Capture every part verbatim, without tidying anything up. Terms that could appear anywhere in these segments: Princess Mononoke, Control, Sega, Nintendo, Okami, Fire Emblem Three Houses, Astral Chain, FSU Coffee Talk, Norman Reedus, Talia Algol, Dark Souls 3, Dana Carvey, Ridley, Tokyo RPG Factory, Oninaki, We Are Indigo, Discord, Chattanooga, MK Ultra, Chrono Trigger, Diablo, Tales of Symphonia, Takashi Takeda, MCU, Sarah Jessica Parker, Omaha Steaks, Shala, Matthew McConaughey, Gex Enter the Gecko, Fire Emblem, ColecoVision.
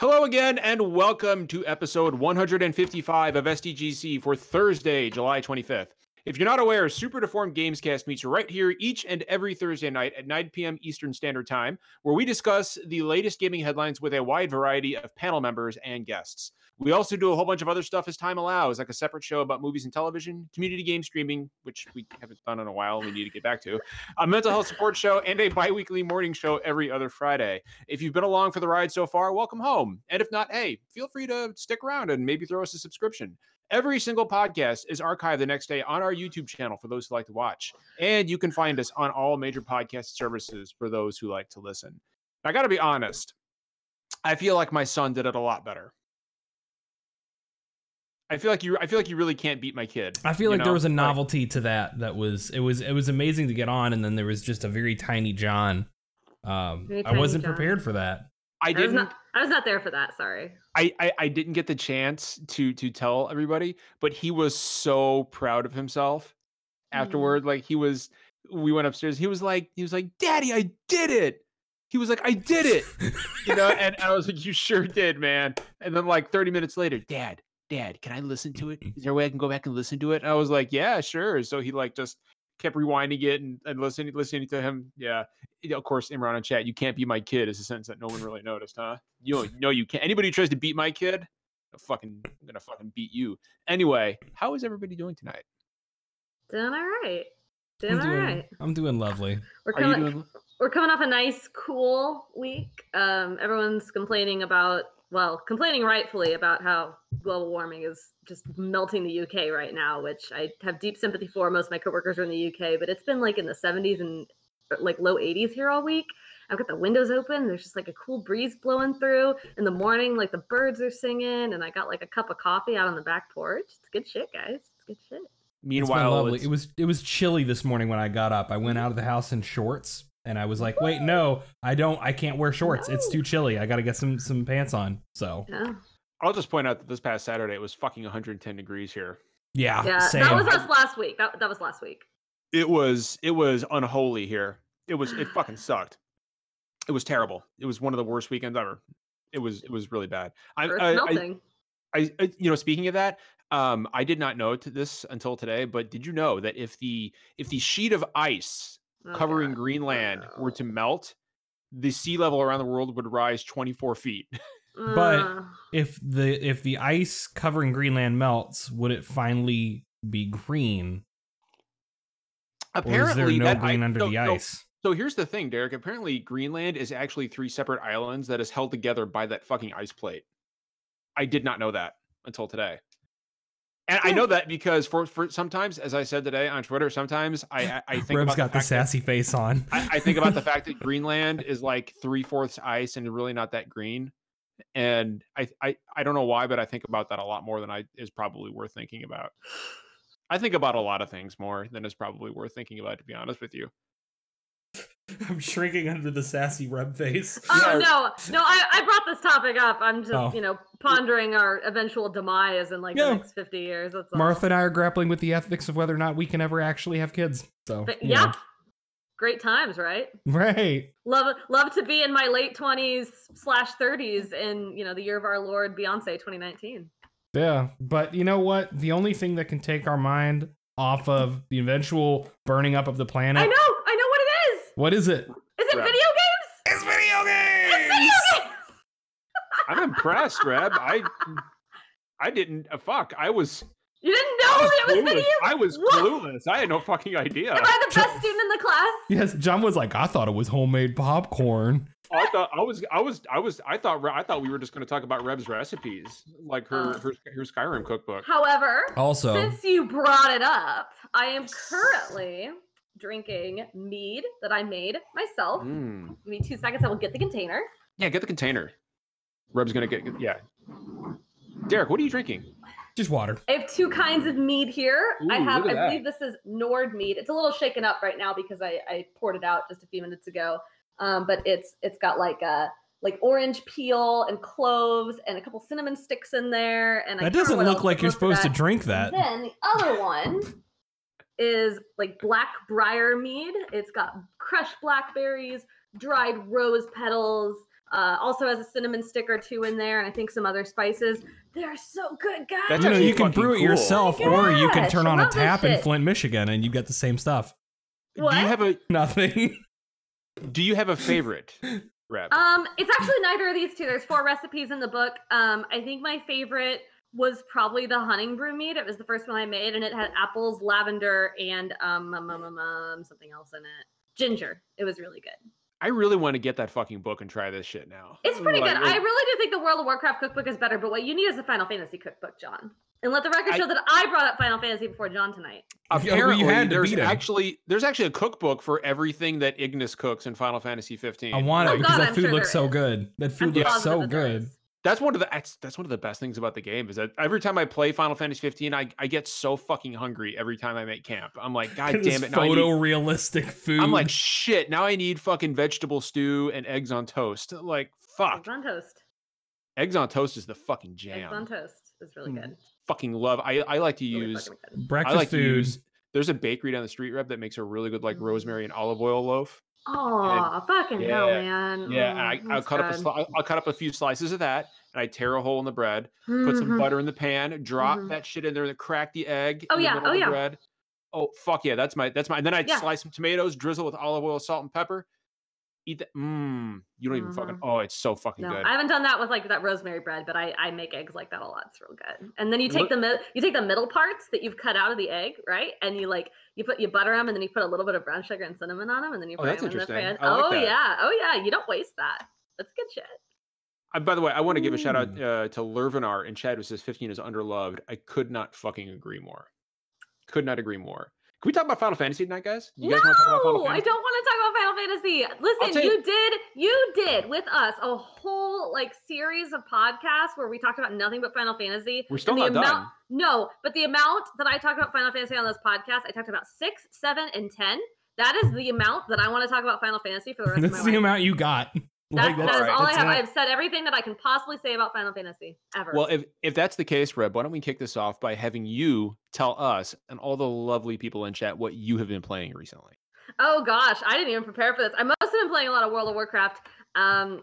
Hello again, and welcome to episode one fifty-five of S D G C for Thursday, July twenty-fifth. If you're not aware, Super Deformed Gamescast meets right here each and every Thursday night at nine p.m. Eastern Standard Time, where we discuss the latest gaming headlines with a wide variety of panel members and guests. We also do a whole bunch of other stuff as time allows, like a separate show about movies and television, community game streaming, which we haven't done in a while, we need to get back to, a mental health support show, and a bi-weekly morning show every other Friday. If you've been along for the ride so far, welcome home. And if not, hey, feel free to stick around and maybe throw us a subscription. Every single podcast is archived the next day on our YouTube channel for those who like to watch. And you can find us on all major podcast services for those who like to listen. I got to be honest. I feel like my son did it a lot better. I feel like you. I feel like you really can't beat my kid. I feel like, you know, there was a novelty like, to that. That was it. Was it was amazing to get on, and then there was just a very tiny John. Um, very tiny I wasn't John. prepared for that. I didn't. I was not, I was not there for that. Sorry. I, I I didn't get the chance to to tell everybody, but he was so proud of himself afterward. Mm. Like he was. We went upstairs. He was like. He was like, "Daddy, I did it." He was like, I did it. You know, and I was like, "You sure did, man." And then like thirty minutes later, "Dad. Dad, can I listen to it? Is there a way I can go back and listen to it?" And I was like, "Yeah, sure." So he like just kept rewinding it and, and listening, listening to him. Yeah, of course, Imran in chat. "You can't beat my kid" is a sentence that no one really noticed, huh? You know, you can't. Anybody who tries to beat my kid, I'm fucking I'm gonna fucking beat you. Anyway, how is everybody doing tonight? Doing all right. Doing, doing all right. I'm doing lovely. We're coming. Are you doing... We're coming off a nice, cool week. Um, everyone's complaining about. Well, complaining rightfully about how global warming is just melting the U K right now, which I have deep sympathy for. Most of my coworkers are in the U K, but it's been like in the seventies and like low eighties here all week. I've got the windows open. There's just like a cool breeze blowing through in the morning. Like the birds are singing, and I got like a cup of coffee out on the back porch. It's good shit, guys. It's good shit. Meanwhile, it's it's... it was it was chilly this morning when I got up. I went out of the house in shorts. And I was like, wait, no, I don't. I can't wear shorts. No. It's too chilly. I got to get some some pants on. So yeah. I'll just point out that this past Saturday, it was fucking one hundred ten degrees here. Yeah. yeah same. That was us last week. That, that was last week. It was it was unholy here. It was it fucking sucked. It was terrible. It was one of the worst weekends ever. It was it was really bad. I, Earth's I, melting. I, I, you know, speaking of that, um, I did not know to this until today. But did you know that if the if the sheet of ice covering oh, Greenland oh. were to melt, the sea level around the world would rise twenty-four feet. But if the if the ice covering Greenland melts, would it finally be green? Apparently, or is there no that green I, under no, the no. ice. So here's the thing, Derek. Apparently, Greenland is actually three separate islands that is held together by that fucking ice plate. I did not know that until today. And I know that because for, for sometimes, as I said today on Twitter, sometimes I, I think Reb's about got the, the sassy that, face on. I, I think about the fact that Greenland is like three fourths ice and really not that green. And I, I I don't know why, but I think about that a lot more than I is probably worth thinking about. I think about a lot of things more than is probably worth thinking about, to be honest with you. I'm shrinking under the sassy Reb face. Oh, no. No, I, I brought this topic up. I'm just, oh. you know, pondering our eventual demise in like yeah. the next fifty years. That's all. Martha and I are grappling with the ethics of whether or not we can ever actually have kids. So, but, yeah. Know. Great times, right? Right. Love love to be in my late twenties slash thirties in, you know, the year of our Lord, Beyonce twenty nineteen. Yeah. But you know what? The only thing that can take our mind off of the eventual burning up of the planet. I know. I know. What is it? Is it Reb. Video games? It's video games! It's video games! I'm impressed, Reb. I I didn't... Uh, fuck, I was... You didn't know it was, was video games? I was what? clueless. I had no fucking idea. Am I the best John, student in the class? Yes, John was like, I thought it was homemade popcorn. I thought I was I was I was I thought I thought we were just going to talk about Reb's recipes, like her, uh, her her Skyrim cookbook. However, also, since you brought it up, I am currently drinking mead that I made myself. Mm. Give me two seconds. I will get the container. Yeah, get the container. Reb's gonna get. get yeah. Derek, what are you drinking? Just water. I have two kinds of mead here. Ooh, I have. I that. believe this is Nord mead. It's a little shaken up right now because I, I poured it out just a few minutes ago. Um, but it's it's got like a like orange peel and cloves and a couple cinnamon sticks in there. And that I doesn't look like you're supposed to, to drink that. And then the other one is like black briar mead. It's got crushed blackberries, dried rose petals, Uh, also has a cinnamon stick or two in there, and I think some other spices. They're so good, guys. That's you know, you can brew it cool. yourself, oh or you can turn on a tap in Flint, Michigan, and you get the same stuff. What? Do you have a nothing? Do you have a favorite? Rep? Um, it's actually neither of these two. There's four recipes in the book. Um, I think my favorite was probably the hunting brew meat. It was the first one I made, and it had apples, lavender, and um, um, um, um, um something else in it. Ginger. It was really good. I really want to get that fucking book and try this shit now. It's pretty like, good. It, I really do think the World of Warcraft cookbook is better, but what you need is a Final Fantasy cookbook, John. And let the record I, show that I brought up Final Fantasy before John tonight. Apparently, you had there's actually there's actually a cookbook for everything that Ignis cooks in Final Fantasy fifteen. I want it oh, because God, that I'm food sure looks so is. good. That food I'm looks so good. Is. That's one of the that's one of the best things about the game is that every time I play Final Fantasy fifteen, I, I get so fucking hungry every time I make camp. I'm like, God damn it! Photorealistic food. I'm like, shit. Now I need fucking vegetable stew and eggs on toast. Like, fuck. Eggs on toast. Eggs on toast is the fucking jam. Eggs on toast. It's really good. Fucking love. I, I like to use really breakfast I like food. To use, there's a bakery down the street, Rep, that makes a really good like rosemary and olive oil loaf. Oh, fucking yeah, hell, man. Yeah, oh, and I, I'll cut good. up. A, I'll cut up a few slices of that, and I tear a hole in the bread, mm-hmm. put some butter in the pan, drop mm-hmm. that shit in there, and crack the egg. Oh in yeah, the oh of the yeah. Bread. Oh fuck yeah, that's my that's my. And then I yeah. slice some tomatoes, drizzle with olive oil, salt, and pepper. Eat that. Mmm. You don't even mm-hmm. fucking. Oh, it's so fucking no, good. I haven't done that with like that rosemary bread, but I, I make eggs like that a lot. It's real good. And then you take what? the mi- you take the middle parts that you've cut out of the egg, right? And you like you put you butter them, and then you put a little bit of brown sugar and cinnamon on them, and then you fry oh, them in the pan. I like oh that. yeah, oh yeah. You don't waste that. That's good shit. I, by the way, I want to give a shout out uh, to Lervinar in chat who says fifteen is underloved. I could not fucking agree more. Could not agree more. Can we talk about Final Fantasy tonight, guys? You no, guys want to talk about Final Fantasy? I don't want to talk about Final Fantasy. Listen, you, you did, you did with us a whole like series of podcasts where we talked about nothing but Final Fantasy. We're still not amount, done. No, but the amount that I talked about Final Fantasy on those podcasts, I talked about six, seven, and ten. That is the amount that I want to talk about Final Fantasy for the rest of my life. That's the amount you got. That's, like, that's that is right. all that's I have. Not... I have said everything that I can possibly say about Final Fantasy ever. Well, if, if that's the case, Reb, why don't we kick this off by having you tell us and all the lovely people in chat what you have been playing recently? Oh, gosh. I didn't even prepare for this. I must have been playing a lot of World of Warcraft. Um,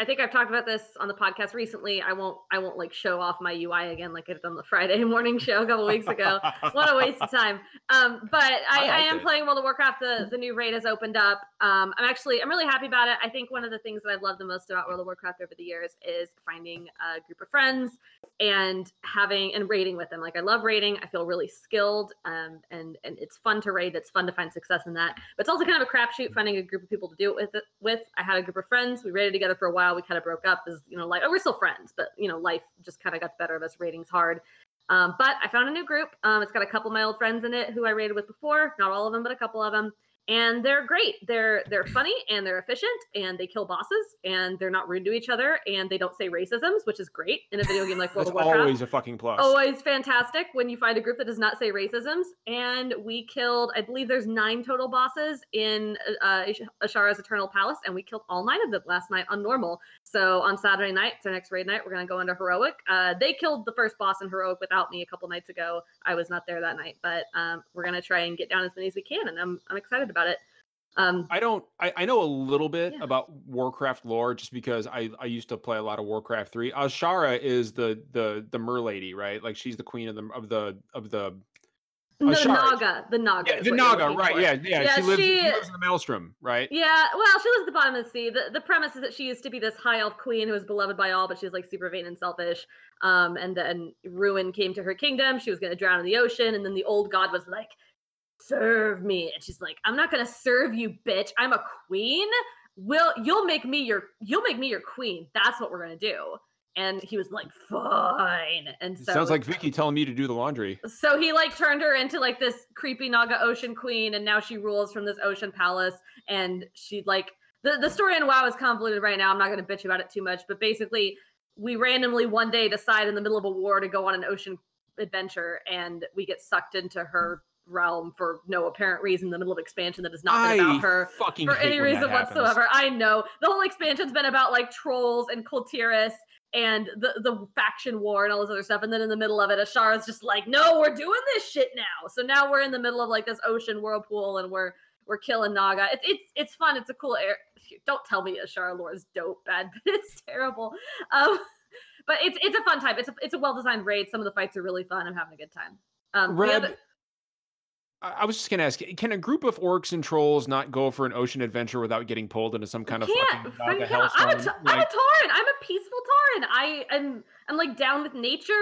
I think I've talked about this on the podcast recently. I won't I won't like show off my U I again like I've done the Friday morning show a couple weeks ago. What a waste of time. Um, but I, I, I am it. playing World of Warcraft. The, the new raid has opened up. Um, I'm actually, I'm really happy about it. I think one of the things that I've loved the most about World of Warcraft over the years is finding a group of friends and having, and raiding with them. Like I love raiding. I feel really skilled um, and, and it's fun to raid. It's fun to find success in that. But it's also kind of a crapshoot finding a group of people to do it with. with. I had a group of friends. We raided together for a while. We kind of broke up, as you know, like oh, we're still friends, but you know, life just kind of got the better of us. Raiding's hard, um, but I found a new group. Um, it's got a couple of my old friends in it who I raided with before. Not all of them, but a couple of them, and they're great. They're they're funny and they're efficient and they kill bosses and they're not rude to each other and they don't say racisms, which is great in a video game like World of Warcraft. Always a fucking plus. Always fantastic when you find a group that does not say racisms. And we killed, I believe, there's nine total bosses in uh, Ashara's Eternal Palace, and we killed all nine of them last night on normal. So on Saturday night, it's our next raid night. We're gonna go into heroic. Uh, they killed the first boss in heroic without me a couple nights ago. I was not there that night, but um, we're gonna try and get down as many as we can, and I'm I'm excited about it. Um, I don't. I, I know a little bit yeah. about Warcraft lore just because I, I used to play a lot of Warcraft Three. Ashara is the the the Merlady, right? Like she's the queen of the of the of the. The Naga, the Naga, yeah, the Naga, right? Yeah, yeah, yeah. She lives, she, she lives in the Maelstrom, right? Yeah, well, she lives at the bottom of the sea. The, the premise is that she used to be this high elf queen who was beloved by all, but she was like super vain and selfish. Um, and then ruin came to her kingdom. She was going to drown in the ocean, and then the old god was like, serve me. And she's like, I'm not gonna serve you, bitch. I'm a queen. Will you'll make me your you'll make me your queen. That's what we're gonna do. And he was like, fine. And so it sounds like Vicky telling me to do the laundry. So he like turned her into like this creepy Naga ocean queen, and now she rules from this ocean palace. And she like the, the story in WoW is convoluted right now. I'm not gonna bitch about it too much, but basically we randomly one day decide in the middle of a war to go on an ocean adventure, and we get sucked into her realm for no apparent reason in the middle of expansion that has not been I about her fucking for any reason whatsoever. I know the whole expansion's been about like trolls and Kultiris and the the faction war and all this other stuff, and then in the middle of it Ashara's just like, no, we're doing this shit now. So now we're in the middle of like this ocean whirlpool, and we're we're killing Naga. It's it's it's fun. It's a cool air. Don't tell me Ashara lore is dope, bad, but it's terrible. Um, but it's it's a fun time. It's a, it's a well-designed raid. Some of the fights are really fun. I'm having a good time. Um, Red, I was just going to ask, can a group of orcs and trolls not go for an ocean adventure without getting pulled into some kind of fucking Naga hellstorm? I'm a, t- like, I'm a Tauren. I'm a peaceful Tauren. I am I'm like down with nature,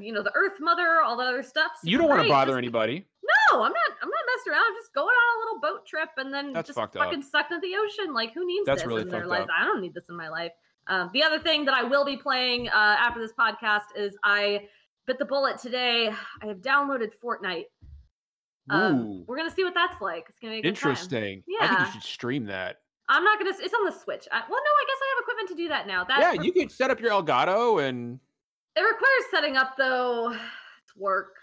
you know, the Earth Mother, all the other stuff. So you don't want to bother just, anybody. No, I'm not I'm not messing around. I'm just going on a little boat trip and then That's just fucking up. sucked into the ocean. Like, who needs That's this really in their life? I don't need this in my life. Um, the other thing that I will be playing uh, after this podcast is I bit the bullet today. I have downloaded Fortnite. Um, we're going to see what that's like. It's going to be a good Interesting. Time. Yeah. I think you should stream that. I'm not going to... It's on the Switch. I, well, no, I guess I have equipment to do that now. That yeah, requires, you can set up your Elgato and... It requires setting up, though. It's work.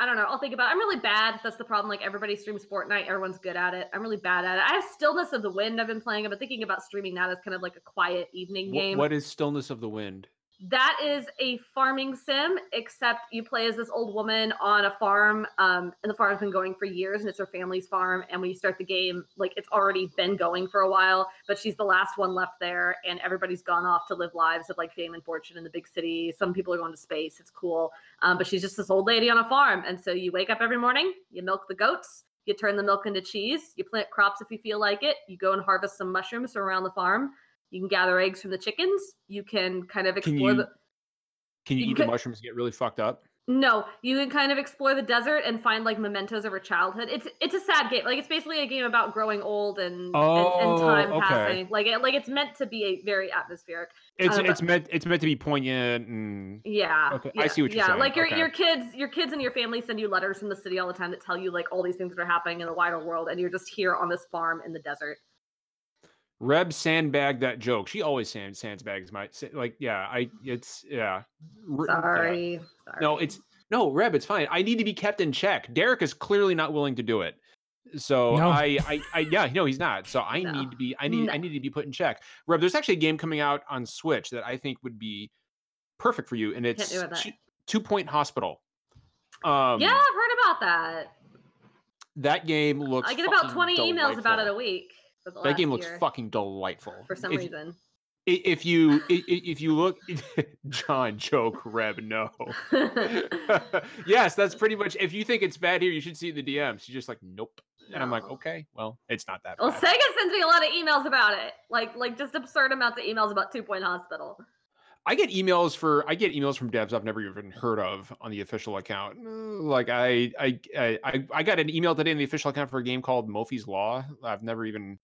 I don't know. I'll think about it. I'm really bad. That's the problem. Like, everybody streams Fortnite. Everyone's good at it. I'm really bad at it. I have Stillness of the Wind I've been playing. I've been thinking about streaming that as kind of like a quiet evening game. What, what is Stillness of the Wind? That is a farming sim, except you play as this old woman on a farm, um, and the farm's been going for years, and it's her family's farm, and when you start the game, like, it's already been going for a while, but she's the last one left there, and everybody's gone off to live lives of, like, fame and fortune in the big city. Some people are going to space. It's cool. Um, but she's just this old lady on a farm, and so you wake up every morning, you milk the goats, you turn the milk into cheese, you plant crops if you feel like it, you go and harvest some mushrooms from around the farm. You can gather eggs from the chickens. You can kind of explore can you, the... Can you, you eat could, the mushrooms and get really fucked up? No. You can kind of explore the desert and find, like, mementos of her childhood. It's it's a sad game. Like, it's basically a game about growing old and, oh, and, and time okay. passing. Like, it, like, it's meant to be a very atmospheric. It's um, it's meant it's meant to be poignant and... Yeah. Okay. yeah I see what you're yeah. saying. Yeah, like, your, okay. your, kids, your kids and your family send you letters from the city all the time that tell you, like, all these things that are happening in the wider world, and you're just here on this farm in the desert. Reb sandbagged that joke. She always sand sandbags my like. Yeah, I. It's yeah. Re, sorry. Yeah. sorry. No, it's no Reb. It's fine. I need to be kept in check. Derek is clearly not willing to do it. So no. I, I, I. Yeah, no, he's not. So I no. need to be. I need. No. I need to be put in check. Reb, there's actually a game coming out on Switch that I think would be perfect for you, and it's two, Two Point Hospital. Um, yeah, I've heard about that. That game looks. I get about twenty delightful. emails about it a week. That game looks year. fucking delightful. For some if, reason. If you if you look, John, joke, Reb, no. Yes, that's pretty much, if you think it's bad here, you should see it in the D Ms. She's just like, nope. No. And I'm like, okay, well, it's not that well, bad. Well, Sega sends me a lot of emails about it. Like, like just absurd amounts of emails about Two Point Hospital. I get emails for I get emails from devs I've never even heard of on the official account. Like I I I, I got an email today on the official account for a game called Moffie's Law. I've never even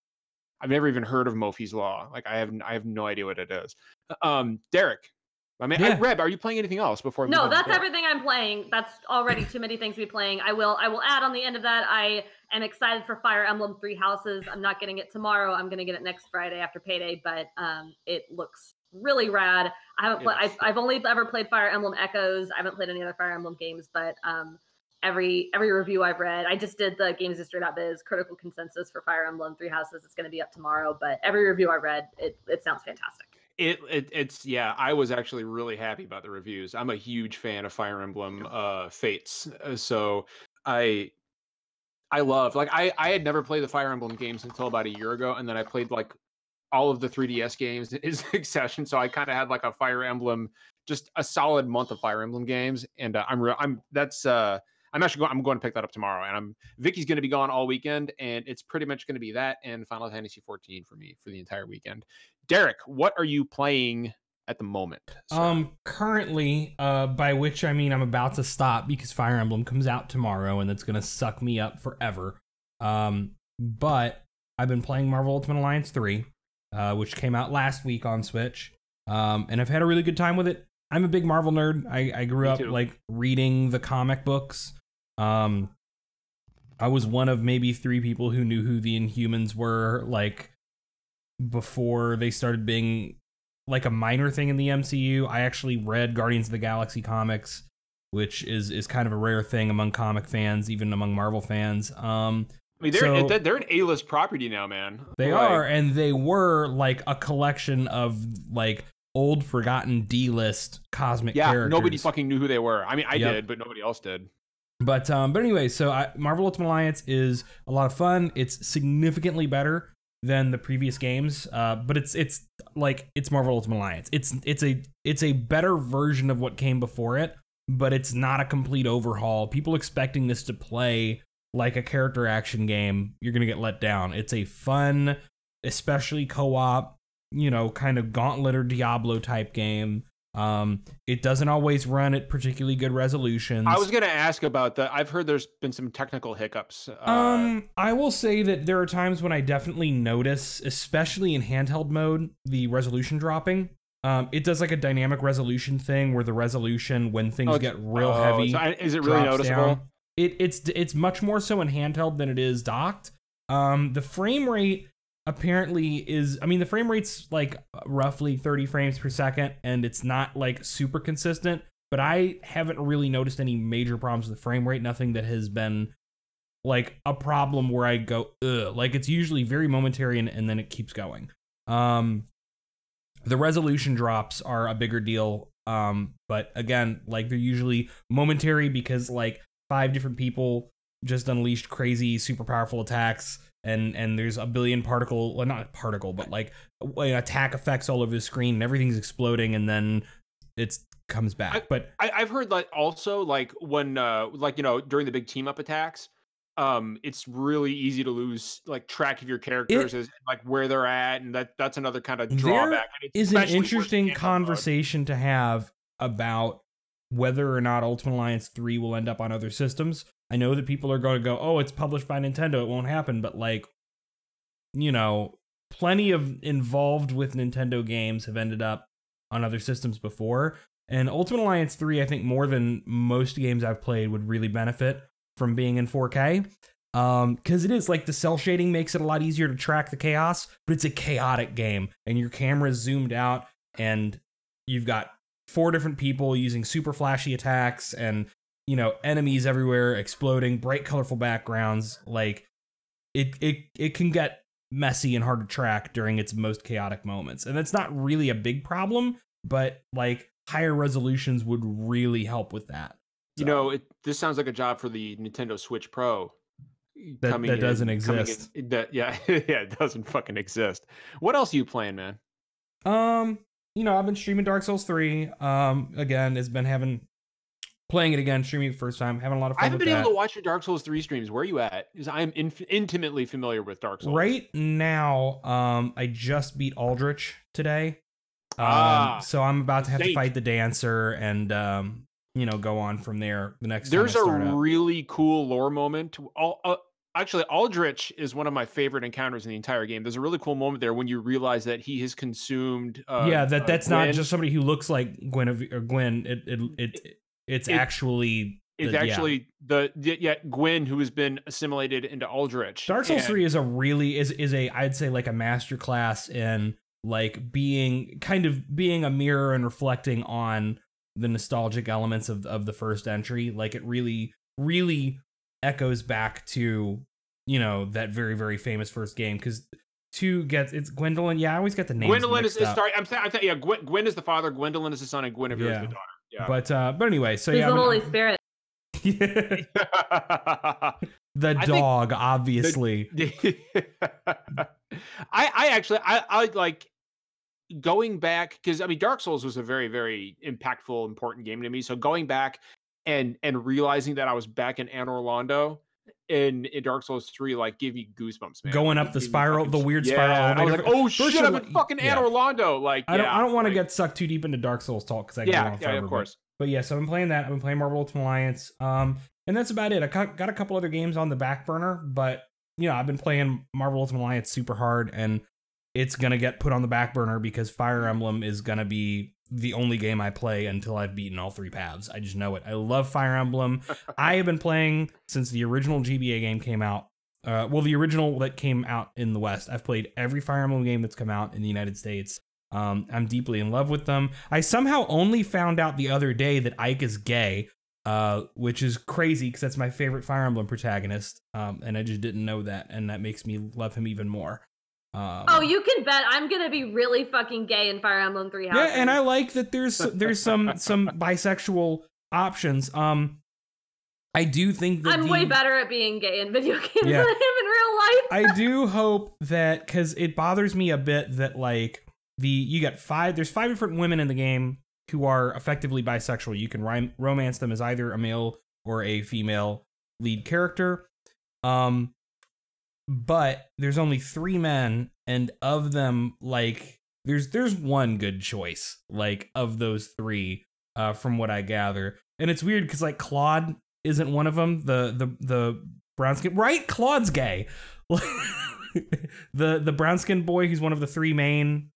I've never even heard of Moffie's Law. Like I have I have no idea what it is. Um, Derek, I mean, yeah. I, Reb, are you playing anything else before? No, that's everything I'm playing. That's already too many things to be playing. I will I will add on the end of that. I am excited for Fire Emblem Three Houses. I'm not getting it tomorrow. I'm going to get it next Friday after payday. But um, it looks. Really rad. I haven't played. I've, I've only ever played Fire Emblem Echoes. I haven't played any other Fire Emblem games, but um, every every review I've read, I just did the Games Industry dot biz critical consensus for Fire Emblem Three Houses. It's going to be up tomorrow, but every review I read, it it sounds fantastic. It, it it's yeah. I was actually really happy about the reviews. I'm a huge fan of Fire Emblem uh, Fates, so I. I love like I I had never played the Fire Emblem games until about a year ago, and then I played like. all of the three D S games in succession, so I kind of had like a Fire Emblem, just a solid month of Fire Emblem games, and uh, I'm real. I'm that's uh, I'm actually going. I'm going to pick that up tomorrow, and I'm Vicky's going to be gone all weekend, and it's pretty much going to be that and Final Fantasy fourteen for me for the entire weekend. Derek, what are you playing at the moment? Sir? Um, currently, uh, by which I mean I'm about to stop because Fire Emblem comes out tomorrow, and that's going to suck me up forever. Um, but I've been playing Marvel Ultimate Alliance three. Uh, which came out last week on Switch, um, and I've had a really good time with it. I'm a big Marvel nerd. I, I grew up like reading the comic books. Um, I was one of maybe three people who knew who the Inhumans were, like before they started being like a minor thing in the M C U. I actually read Guardians of the Galaxy comics, which is is kind of a rare thing among comic fans, even among Marvel fans. Um, I mean, they're, so, they're an A-list property now, man. They like, are, and they were, like, a collection of, like, old, forgotten D-list cosmic yeah, characters. Yeah, nobody fucking knew who they were. I mean, I yep. did, but nobody else did. But um, but anyway, so I, Marvel Ultimate Alliance is a lot of fun. It's significantly better than the previous games, uh, but it's it's like it's Marvel Ultimate Alliance. It's it's a it's a better version of what came before it, but it's not a complete overhaul. People expecting this to play like a character action game, you're gonna get let down. It's a fun, especially co-op, you know, kind of Gauntlet or Diablo type game. Um, it doesn't always run at particularly good resolutions. I was going to ask about that. I've heard there's been some technical hiccups. Uh... Um, I will say that there are times when I definitely notice, especially in handheld mode, the resolution dropping. Um, it does like a dynamic resolution thing where the resolution, when things oh, get real oh, heavy, so I, is it really noticeable? Down. It it's it's much more so in handheld than it is docked. Um, the frame rate apparently is, I mean, the frame rate's like roughly thirty frames per second, and it's not like super consistent, but I haven't really noticed any major problems with the frame rate. Nothing that has been like a problem where I go, ugh. Like, it's usually very momentary, and, and then it keeps going. Um, the resolution drops are a bigger deal. Um, but again, like, they're usually momentary because like five different people just unleashed crazy, super powerful attacks. And and there's a billion particle, well, not particle, but like attack effects all over the screen, and everything's exploding, and then it comes back. I, but I, I've heard like also like when uh, like you know during the big team up attacks, um, it's really easy to lose like track of your characters it, as like where they're at, and that that's another kind of drawback. There is an interesting conversation to have about whether or not Ultimate Alliance three will end up on other systems. I know that people are going to go, oh, it's published by Nintendo, it won't happen. But like, you know, plenty of involved with Nintendo games have ended up on other systems before. And Ultimate Alliance three, I think more than most games I've played, would really benefit from being in four K. Um, because it is like the cell shading makes it a lot easier to track the chaos, but it's a chaotic game and your camera's zoomed out and you've got four different people using super flashy attacks and, you know, enemies everywhere, exploding, bright, colorful backgrounds. Like, it it it can get messy and hard to track during its most chaotic moments. And that's not really a big problem, but like higher resolutions would really help with that. So, you know, it, this sounds like a job for the Nintendo Switch Pro. That, coming that doesn't in, exist. In, that, yeah, yeah, it doesn't fucking exist. What else are you playing, man? Um, you know, I've been streaming Dark Souls three. Um, again, it's been having... Playing it again, streaming it the first time, having a lot of fun. I haven't with been that. able to watch your Dark Souls three streams. Where are you at? Because I'm inf- intimately familiar with Dark Souls. Right now, um, I just beat Aldrich today. Um, ah, so I'm about to have state. to fight the dancer and, um, you know, go on from there the next There's time. There's a up. really cool lore moment. All, uh, actually, Aldrich is one of my favorite encounters in the entire game. There's a really cool moment there when you realize that he has consumed. Uh, yeah, that, that's uh, not just somebody who looks like Gwyn. Or Gwyn. It, it, it, it It's it, actually it's the, actually yeah. the, the yeah Gwyn who has been assimilated into Aldrich. Dark Souls and- three is a really is is a I'd say like a masterclass in like being kind of being a mirror and reflecting on the nostalgic elements of of the first entry. Like, it really really echoes back to, you know, that very very famous first game, because two gets it's Gwendolyn. Yeah, I always get the names. Gwendolyn mixed is, is sorry. I'm saying I'm saying yeah. Gwyn, Gwyn is the father. Gwendolyn is the son, and Guinevere yeah. is the daughter. Yeah. But uh, but anyway, so He's yeah, the Holy I'm, Spirit. Yeah. the I dog, obviously. The, I I actually I I like going back, because I mean Dark Souls was a very very impactful important game to me. So going back and and realizing that I was back in Anor Londo in, in Dark Souls three, like, give you goosebumps, man. Going up the spiral, the weird yeah, spiral. I was like, oh shit, I'm in fucking yeah. Anor Londo. Like, I don't, yeah, I don't want like, to get sucked too deep into Dark Souls talk because I yeah, get yeah, forever, of course. But, but yeah, so I've been playing that. I've been playing Marvel Ultimate Alliance, um, and that's about it. I got a couple other games on the back burner, but you know, I've been playing Marvel Ultimate Alliance super hard, and it's gonna get put on the back burner because Fire Emblem is gonna be the only game I play until I've beaten all three paths. I just know it. I love Fire Emblem. I have been playing since the original G B A game came out. Uh, well, the original that came out in the West. I've played every Fire Emblem game that's come out in the United States. Um, I'm deeply in love with them. I somehow only found out the other day that Ike is gay, uh, which is crazy because that's my favorite Fire Emblem protagonist. Um, and I just didn't know that. And that makes me love him even more. Um, oh, you can bet I'm gonna be really fucking gay in Fire Emblem Three Houses. Yeah, and I like that there's there's some some bisexual options. Um, I do think that I'm the, way better at being gay in video games yeah. than I am in real life. I do hope that, because it bothers me a bit that, like, the you got five, there's five different women in the game who are effectively bisexual. You can rom- romance them as either a male or a female lead character. Um, but there's only three men, and of them, like, there's there's one good choice, like, of those three, uh, from what I gather. And it's weird because, like, Claude isn't one of them. The the the brown skin, right? Claude's gay. the the brown skin boy who's one of the three main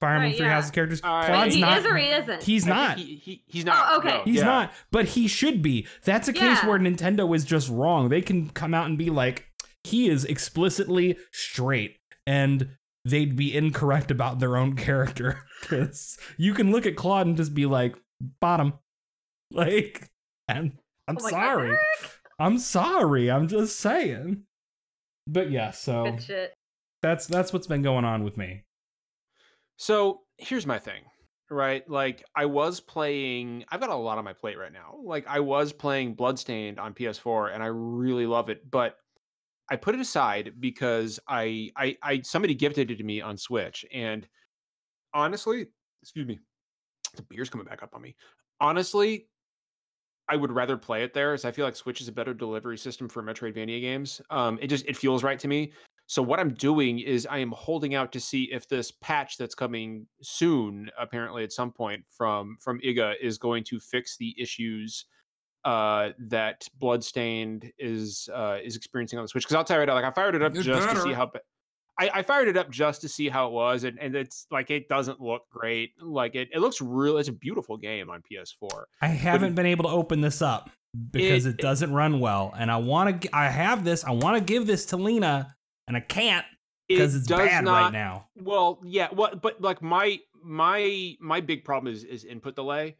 Fire Emblem right, Three yeah. Houses characters. Right. Claude's he not. He is or he isn't. He's not. He, he, he's not. Oh, okay. No. He's yeah. not. But he should be. That's a yeah. case where Nintendo is just wrong. They can come out and be like, he is explicitly straight, and they'd be incorrect about their own character. Because you can look at Claude and just be like, bottom, like, and I'm oh sorry. God. I'm sorry. I'm just saying. But yeah, so good shit. that's that's what's been going on with me. So here's my thing, right? Like, I was playing, I've got a lot on my plate right now. Like, I was playing Bloodstained on P S four, and I really love it, but I put it aside because I, I, I somebody gifted it to me on Switch, and honestly, excuse me, the beer's coming back up on me. Honestly, I would rather play it there, as I feel like Switch is a better delivery system for Metroidvania games. Um, it just, it feels right to me. So what I'm doing is I am holding out to see if this patch that's coming soon, apparently at some point from, from I G A, is going to fix the issues uh, that Bloodstained is uh, is experiencing on the Switch. Because I'll tell you right now, like, I fired it up it's just better. to see how. I, I fired it up just to see how it was, and, and it's like, it doesn't look great. Like, it, it looks real. It's a beautiful game on P S four. I haven't but, been able to open this up because it, it doesn't it, run well, and I want to. I have this. I want to give this to Lena. And I can't because it it's bad not, right now. Well, yeah. Well, but like my my my big problem is, is input delay.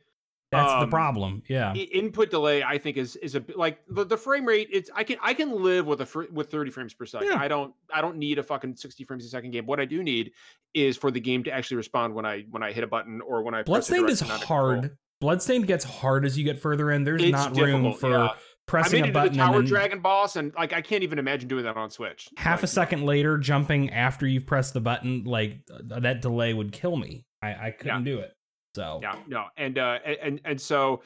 That's um, the problem. Yeah. Input delay, I think, is is a like the, the frame rate. It's I can I can live with a with thirty frames per second. Yeah. I don't I don't need a fucking sixty frames a second game. What I do need is for the game to actually respond when I when I hit a button or when I. Bloodstained press is hard. Bloodstained gets hard as you get further in. There's it's not room for. Yeah. Pressing I made a button. I the Tower and Dragon boss, and like I can't even imagine doing that on Switch. Half like, a second no. later, jumping after you've pressed the button, like th- that delay would kill me. I, I couldn't yeah. do it. So yeah, no, and uh, and and so,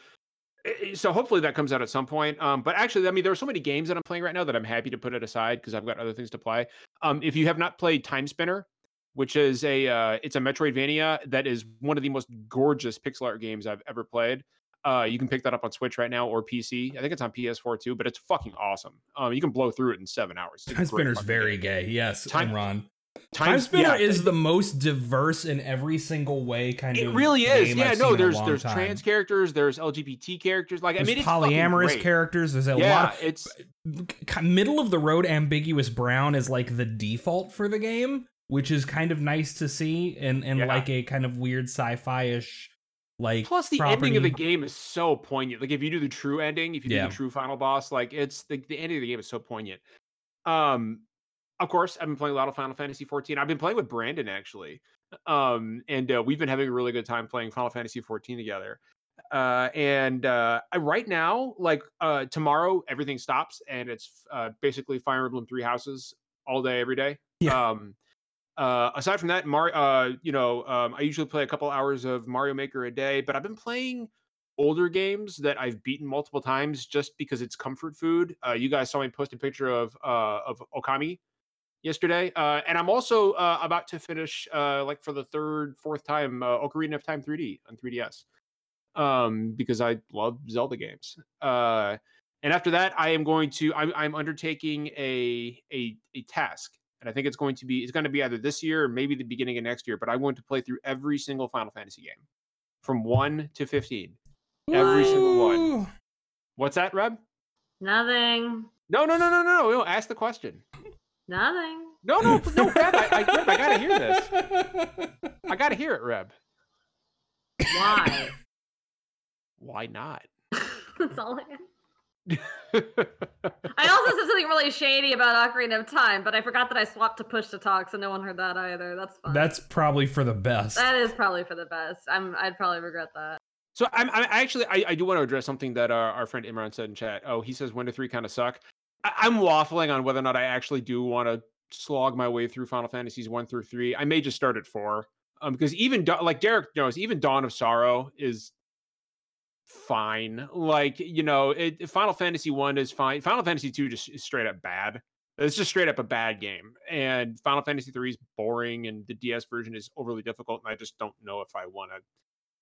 so hopefully that comes out at some point. Um, but actually, I mean, there are so many games that I'm playing right now that I'm happy to put it aside because I've got other things to play. Um, if you have not played Time Spinner, which is a uh, it's a Metroidvania that is one of the most gorgeous pixel art games I've ever played. Uh, you can pick that up on Switch right now or P C. I think it's on P S four too, but it's fucking awesome. Um, you can blow through it in seven hours. Time Spinner's very game. gay. Yes, Time Ron. Time, time Spinner yeah, is the most diverse in every single way. Kind it of, it really is. Yeah, I've no, there's there's time. Trans characters, there's L G B T characters. Like there's I mean, it's polyamorous characters. There's a yeah, lot. Of, it's middle of the road. Ambiguous brown is like the default for the game, which is kind of nice to see, and and yeah. like a kind of weird sci-fi-ish. Like plus the property. Ending of the game is so poignant. Like if you do the true ending, if you do yeah. the true final boss, like it's the, the ending of the game is so poignant. Um, of course, I've been playing a lot of Final Fantasy fourteen. I've been playing with Brandon actually, um, and uh, we've been having a really good time playing Final Fantasy fourteen together. Uh, and uh, I, right now, like uh, tomorrow, everything stops, and it's uh, basically Fire Emblem Three Houses all day, every day. Yeah. Um, Uh, aside from that, Mar- uh, you know, um, I usually play a couple hours of Mario Maker a day, but I've been playing older games that I've beaten multiple times just because it's comfort food. Uh, you guys saw me post a picture of uh, of Okami yesterday, uh, and I'm also uh, about to finish, uh, like for the third, fourth time, uh, Ocarina of Time three D on three D S um, because I love Zelda games. Uh, and after that, I am going to I'm, I'm undertaking a a a task. And I think it's going to be it's going to be either this year or maybe the beginning of next year. But I want to play through every single Final Fantasy game, from one to fifteen. Woo! Every single one. What's that, Reb? Nothing. No, no, no, no, no, no. Ask the question. Nothing. No, no, no, Reb. I, I, Reb, I gotta hear this. I gotta hear it, Reb. Why? Why not? That's all I got. I also said something really shady about Ocarina of Time, but I forgot that I swapped to push to talk, so no one heard that either. That's fine. That's probably for the best. That is probably for the best. I'm, I'd probably regret that. So I'm, I'm actually, I, I do want to address something that our, our friend Imran said in chat. Oh, he says one to three kind of suck. I, I'm waffling on whether or not I actually do want to slog my way through Final Fantasies one through three. I may just start at four, um, because even like Derek knows, even Dawn of Sorrow is fine. Like, you know, it, Final Fantasy one is fine. Final Fantasy two just is straight up bad. It's just straight up a bad game. And Final Fantasy three is boring, and the D S version is overly difficult. And I just don't know if I want to.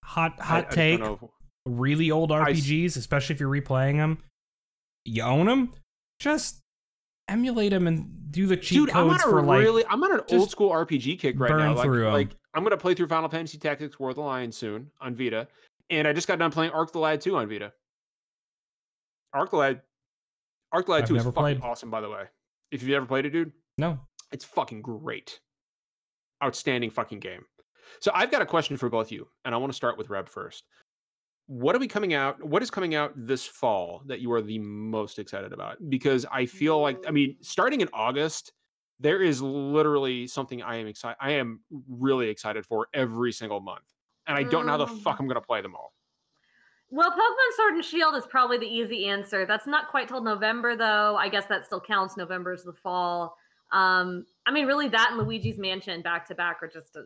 Hot hot I, take, I really old R P Gs, I, especially if you're replaying them, you own them, just emulate them and do the cheat dude, codes I'm for like... Really, I'm on an old school R P G kick right now. Like, like I'm going to play through Final Fantasy Tactics War of the Lion soon on Vita, and I just got done playing Arc the Lad two on Vita. Arc the Lad, Arc the Lad two is fucking played. awesome, by the way. If you've ever played it, dude. No. It's fucking great. Outstanding fucking game. So I've got a question for both of you, and I want to start with Reb first. What are we coming out? What is coming out this fall that you are the most excited about? Because I feel like, I mean, starting in August, there is literally something I am excited. I am really excited for every single month, and I don't know how the fuck I'm going to play them all. Well, Pokemon Sword and Shield is probably the easy answer. That's not quite till November, though. I guess that still counts. November is the fall. Um, I mean, really, that and Luigi's Mansion back to back are just a.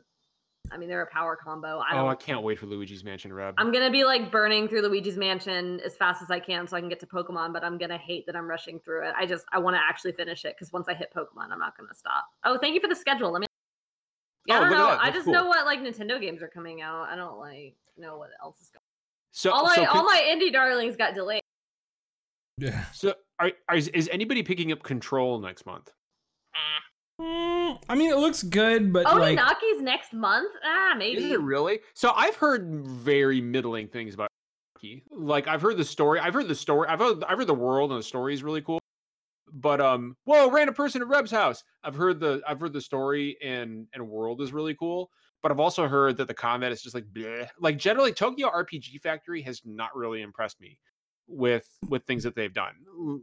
I mean, they're a power combo. I don't, oh, I can't wait for Luigi's Mansion, Rob. I'm going to be like burning through Luigi's Mansion as fast as I can so I can get to Pokemon, but I'm going to hate that I'm rushing through it. I just, I want to actually finish it because once I hit Pokemon, I'm not going to stop. Oh, thank you for the schedule. Let me. Yeah, oh, I don't know. I just cool. know what like Nintendo games are coming out. I don't like know what else is going on. So, all, so I, could... all my indie darlings got delayed. Yeah. So are, are, is, is anybody picking up Control next month? Ah. I mean, it looks good, but Oninaki's like, next month? Ah, maybe. Is it really? So I've heard very middling things about Onaki. Like I've heard the story. I've heard the story. I've heard, I've heard the world, and the story is really cool. But um, whoa, random person at Reb's house. I've heard the I've heard the story and and world is really cool. But I've also heard that the combat is just like bleh. Like generally, Tokyo R P G Factory has not really impressed me with with things that they've done.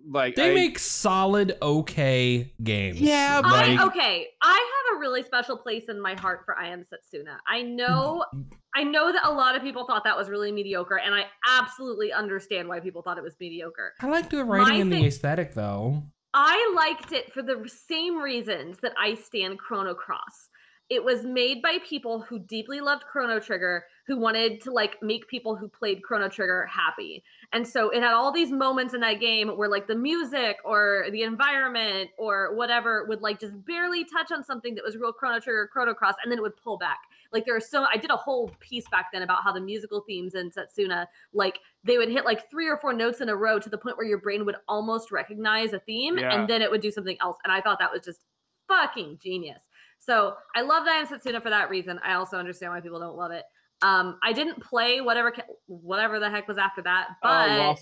Like they I, make solid okay games. Yeah, but like, okay. I have a really special place in my heart for I Am Setsuna. I know I know that a lot of people thought that was really mediocre, and I absolutely understand why people thought it was mediocre. I liked the writing my and thing, the aesthetic though. I liked it for the same reasons that I stan Chrono Cross. It was made by people who deeply loved Chrono Trigger, who wanted to like make people who played Chrono Trigger happy. And so it had all these moments in that game where like the music or the environment or whatever would like just barely touch on something that was real Chrono Trigger, Chrono Cross, and then it would pull back. Like there are so, I did a whole piece back then about how the musical themes in Setsuna, like they would hit like three or four notes in a row to the point where your brain would almost recognize a theme yeah. and then it would do something else. And I thought that was just fucking genius. So I loved I Am Setsuna for that reason. I also understand why people don't love it. Um, I didn't play whatever whatever the heck was after that, but uh,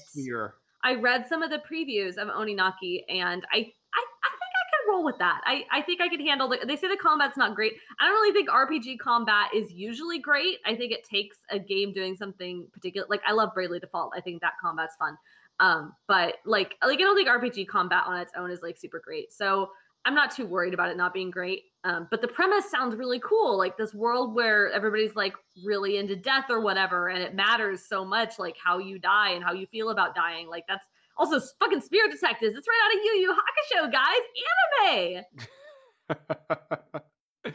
I read some of the previews of Oninaki, and I, I, I think I could roll with that. I, I think I could handle it. The, they say the combat's not great. I don't really think R P G combat is usually great. I think it takes a game doing something particular. Like I love Bravely Default. I think that combat's fun. Um, but like, like I don't think R P G combat on its own is like super great. So I'm not too worried about it not being great. Um, but the premise sounds really cool. Like this world where everybody's like really into death or whatever. And it matters so much, like how you die and how you feel about dying. Like that's also fucking Spirit Detectives. It's right out of Yu Yu Hakusho, guys. Anime.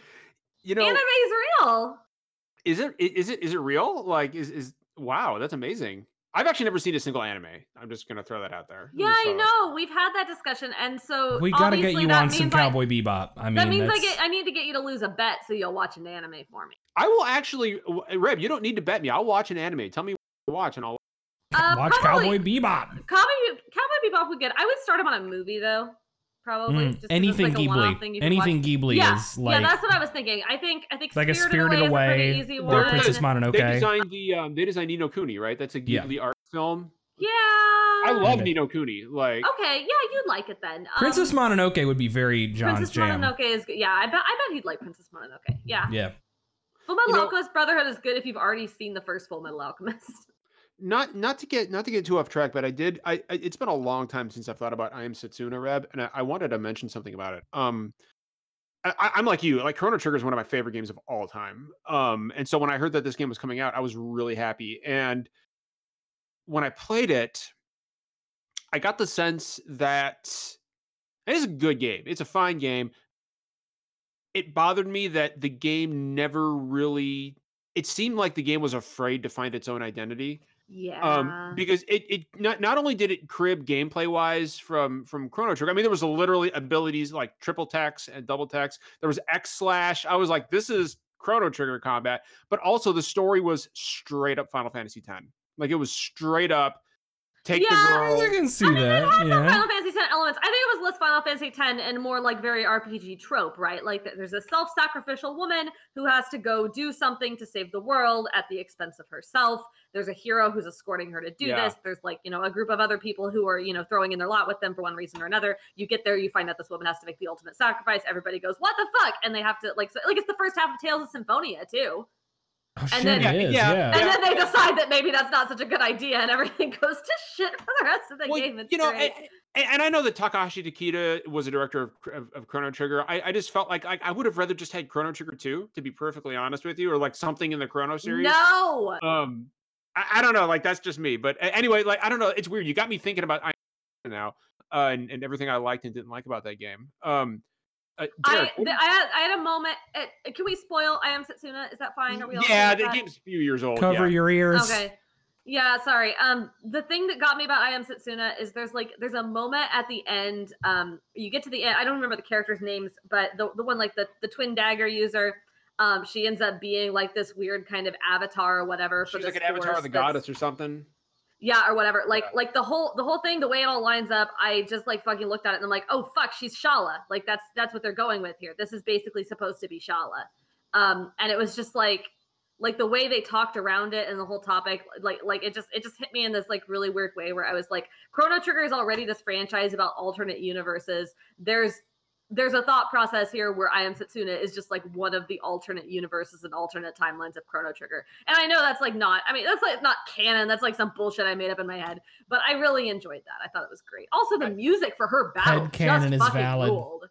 You know, anime is real. Is it, is it, is it real? Like is, is, wow, that's amazing. I've actually never seen a single anime. I'm just going to throw that out there. Yeah, so. I know. We've had that discussion. And so we got to get you on some Cowboy I, Bebop. I mean, that means I, get, I need to get you to lose a bet so you'll watch an anime for me. I will actually, Reb, you don't need to bet me. I'll watch an anime. Tell me what to watch and I'll uh, watch probably, Cowboy Bebop. Cowboy, Cowboy Bebop would get, I would start him on a movie though. Probably mm, just anything like Ghibli. Anything Ghibli yeah. is like yeah, that's what I was thinking. I think I think like Spirited a Spirited Away, is a easy one. Princess Mononoke. They designed the um, they designed Ni no Kuni, right? That's a Ghibli yeah. art film. Yeah, I love Ni no Kuni. Like okay, yeah, you'd like it then. Um, Princess Mononoke would be very John's Princess jam. Mononoke is yeah. I bet I bet he'd like Princess Mononoke. Yeah, yeah. Full Metal you know, Alchemist Brotherhood is good if you've already seen the first Full Metal Alchemist. Not not to get not to get too off track, but I did. I, I it's been a long time since I've thought about I Am Setsuna, Reb, and I, I wanted to mention something about it. Um, I, I'm like you, like Chrono Trigger is one of my favorite games of all time. Um, and so when I heard that this game was coming out, I was really happy. And when I played it, I got the sense that it is a good game. It's a fine game. It bothered me that the game never really, it seemed like the game was afraid to find its own identity. Yeah. Um, because it it not, not only did it crib gameplay wise from from Chrono Trigger, I mean there was literally abilities like triple tax and double tax. There was X slash. I was like, this is Chrono Trigger combat, but also the story was straight up Final Fantasy ten. Like it was straight up take yeah, the girl. I can see I mean, that. It had yeah. some Final Fantasy ten elements. I think it was less Final Fantasy ten and more like very R P G trope, right? Like there's a self-sacrificial woman who has to go do something to save the world at the expense of herself. There's a hero who's escorting her to do yeah. this. There's like, you know, a group of other people who are, you know, throwing in their lot with them for one reason or another. You get there, you find out this woman has to make the ultimate sacrifice. Everybody goes, what the fuck? And they have to like, so, like it's the first half of Tales of Symphonia too. Oh, and sure then, yeah, yeah. yeah, and then they decide that maybe that's not such a good idea, and everything goes to shit for the rest of the well, game. It's you know, and, and I know that Takashi Takeda was a director of of, of Chrono Trigger. I, I just felt like I, I would have rather just had Chrono Trigger two, to be perfectly honest with you, or like something in the Chrono series. No, um, I, I don't know. Like that's just me. But anyway, like I don't know. It's weird. You got me thinking about I now uh, and and everything I liked and didn't like about that game. Um. Uh, Derek, I, I, had, I had a moment. At, can we spoil I Am Setsuna? Is that fine? Are we all yeah, the game's a few years old. Cover yeah. your ears. Okay. Yeah, sorry. Um, the thing that got me about I Am Setsuna is there's like there's a moment at the end. Um, you get to the end. I don't remember the characters' names, but the the one like the, the twin dagger user. Um, she ends up being like this weird kind of avatar or whatever. She's for like an avatar of the goddess or something. Yeah, or whatever. Like, yeah. like the whole the whole thing, the way it all lines up, I just like fucking looked at it and I'm like, oh fuck, she's Shala. Like that's that's what they're going with here. This is basically supposed to be Shala. Um, and it was just like, like the way they talked around it and the whole topic, like like it just it just hit me in this like really weird way where I was like, Chrono Trigger is already this franchise about alternate universes. There's there's a thought process here where I Am Setsuna is just like one of the alternate universes and alternate timelines of Chrono Trigger. And I know that's like not, I mean, that's like not canon. That's like some bullshit I made up in my head, but I really enjoyed that. I thought it was great. Also the music for her battle head canon just is fucking valid. Cooled.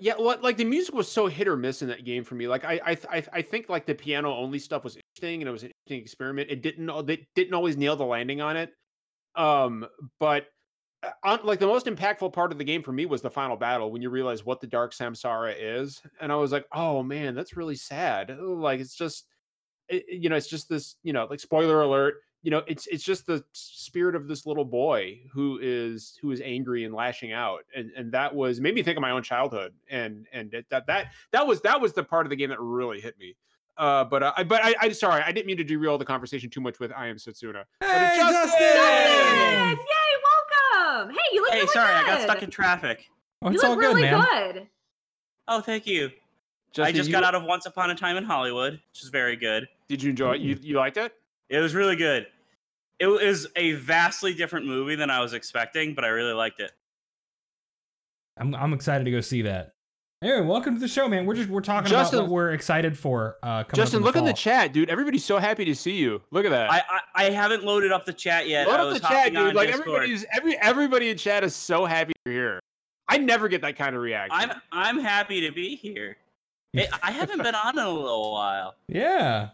Yeah. Well, like the music was so hit or miss in that game for me. Like I, I, I, I think like the piano only stuff was interesting and it was an interesting experiment. It didn't, they didn't always nail the landing on it. Um, but, like the most impactful part of the game for me was the final battle when you realize what the Dark Samsara is, and I was like, "Oh man, that's really sad." Like it's just, it, you know, it's just this, you know, like spoiler alert, you know, it's it's just the spirit of this little boy who is who is angry and lashing out, and and that was made me think of my own childhood, and and it, that that that was that was the part of the game that really hit me. Uh, but uh, I but I, I sorry, I didn't mean to derail the conversation too much with I Am Setsuna. Hey, Justin! Justin! Yay! Hey, you look hey, really sorry, good. I got stuck in traffic. Oh, it's you look all good, really man. Good. Oh, thank you. Justin, I just you... got out of Once Upon a Time in Hollywood, which is very good. Did you enjoy it? You, you liked it? It was really good. It was a vastly different movie than I was expecting, but I really liked it. I'm I'm excited to go see that. Anyway, welcome to the show, man. We're just we're talking Justin, about what we're excited for. Uh, Justin, in look fall. In the chat, dude. Everybody's so happy to see you. Look at that. I I, I haven't loaded up the chat yet. Load I up was the chat, dude. Like Discord. everybody's every everybody in chat is so happy you're here. I never get that kind of reaction. I'm I'm happy to be here. It, I haven't been on in a little while. Yeah.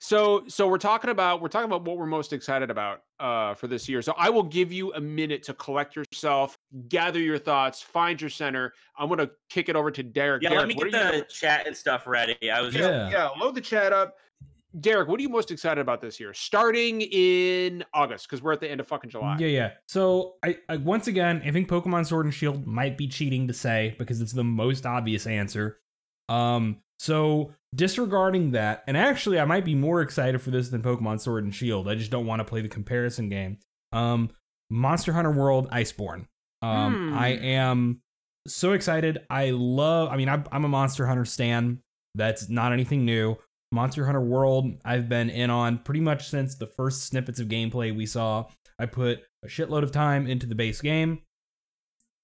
So so we're talking about we're talking about what we're most excited about uh, for this year. So I will give you a minute to collect yourself. Gather your thoughts, find your center. I'm gonna kick it over to Derek. Yeah, Derek, let me get the doing? chat and stuff ready. I was yeah, just... yeah, load the chat up. Derek, what are you most excited about this year? Starting in August, because we're at the end of fucking July. Yeah, yeah. So I, I once again, I think Pokemon Sword and Shield might be cheating to say because it's the most obvious answer. Um, so disregarding that, and actually, I might be more excited for this than Pokemon Sword and Shield. I just don't want to play the comparison game. Um, Monster Hunter World Iceborne. Um, hmm. I am so excited. I love, I mean, I'm, I'm a Monster Hunter stan. That's not anything new. Monster Hunter World, I've been in on pretty much since the first snippets of gameplay we saw. I put a shitload of time into the base game.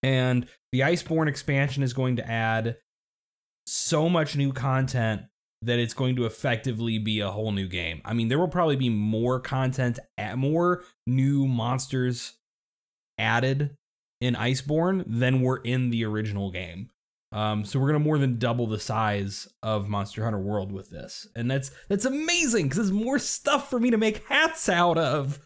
And the Iceborne expansion is going to add so much new content that it's going to effectively be a whole new game. I mean, there will probably be more content, more new monsters added in Iceborne than were in the original game. Um, so we're going to more than double the size of Monster Hunter World with this. And that's that's amazing because there's more stuff for me to make hats out of.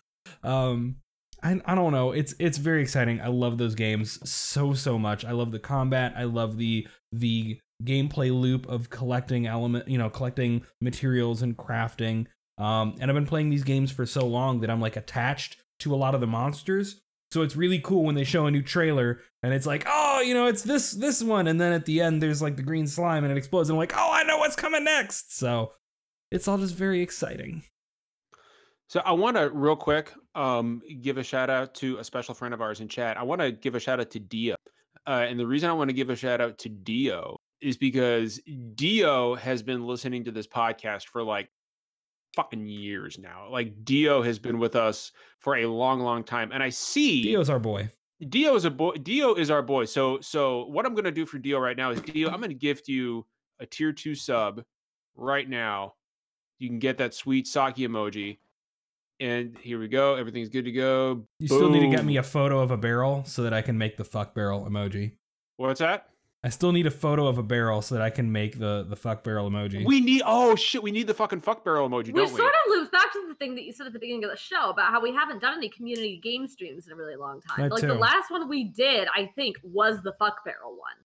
Um, I, I don't know. It's it's very exciting. I love those games so, so much. I love the combat. I love the the gameplay loop of collecting element, you know, collecting materials and crafting. Um, and I've been playing these games for so long that I'm like attached to a lot of the monsters. So it's really cool when they show a new trailer and it's like, oh, you know, it's this this one. And then at the end, there's like the green slime and it explodes. And I'm like, oh, I know what's coming next. So it's all just very exciting. So I want to real quick um, give a shout out to a special friend of ours in chat. I want to give a shout out to Dio. Uh, and the reason I want to give a shout out to Dio is because Dio has been listening to this podcast for like fucking years now. Like Dio has been with us for a long, long time. And I see Dio's our boy. Dio is a boy. Dio is our boy. So so what I'm gonna do for Dio right now is Dio, I'm gonna gift you a tier two sub right now. You can get that sweet sake emoji. And here we go. Everything's good to go. You Boom. Still need to get me a photo of a barrel so that I can make the fuck barrel emoji. What's that? I still need a photo of a barrel so that I can make the, the fuck barrel emoji. We need, oh shit, we need the fucking fuck barrel emoji, don't we? Which sort of loops back to the thing that you said at the beginning of the show about how we haven't done any community game streams in a really long time. That like too. The last one we did, I think, was the fuck barrel one.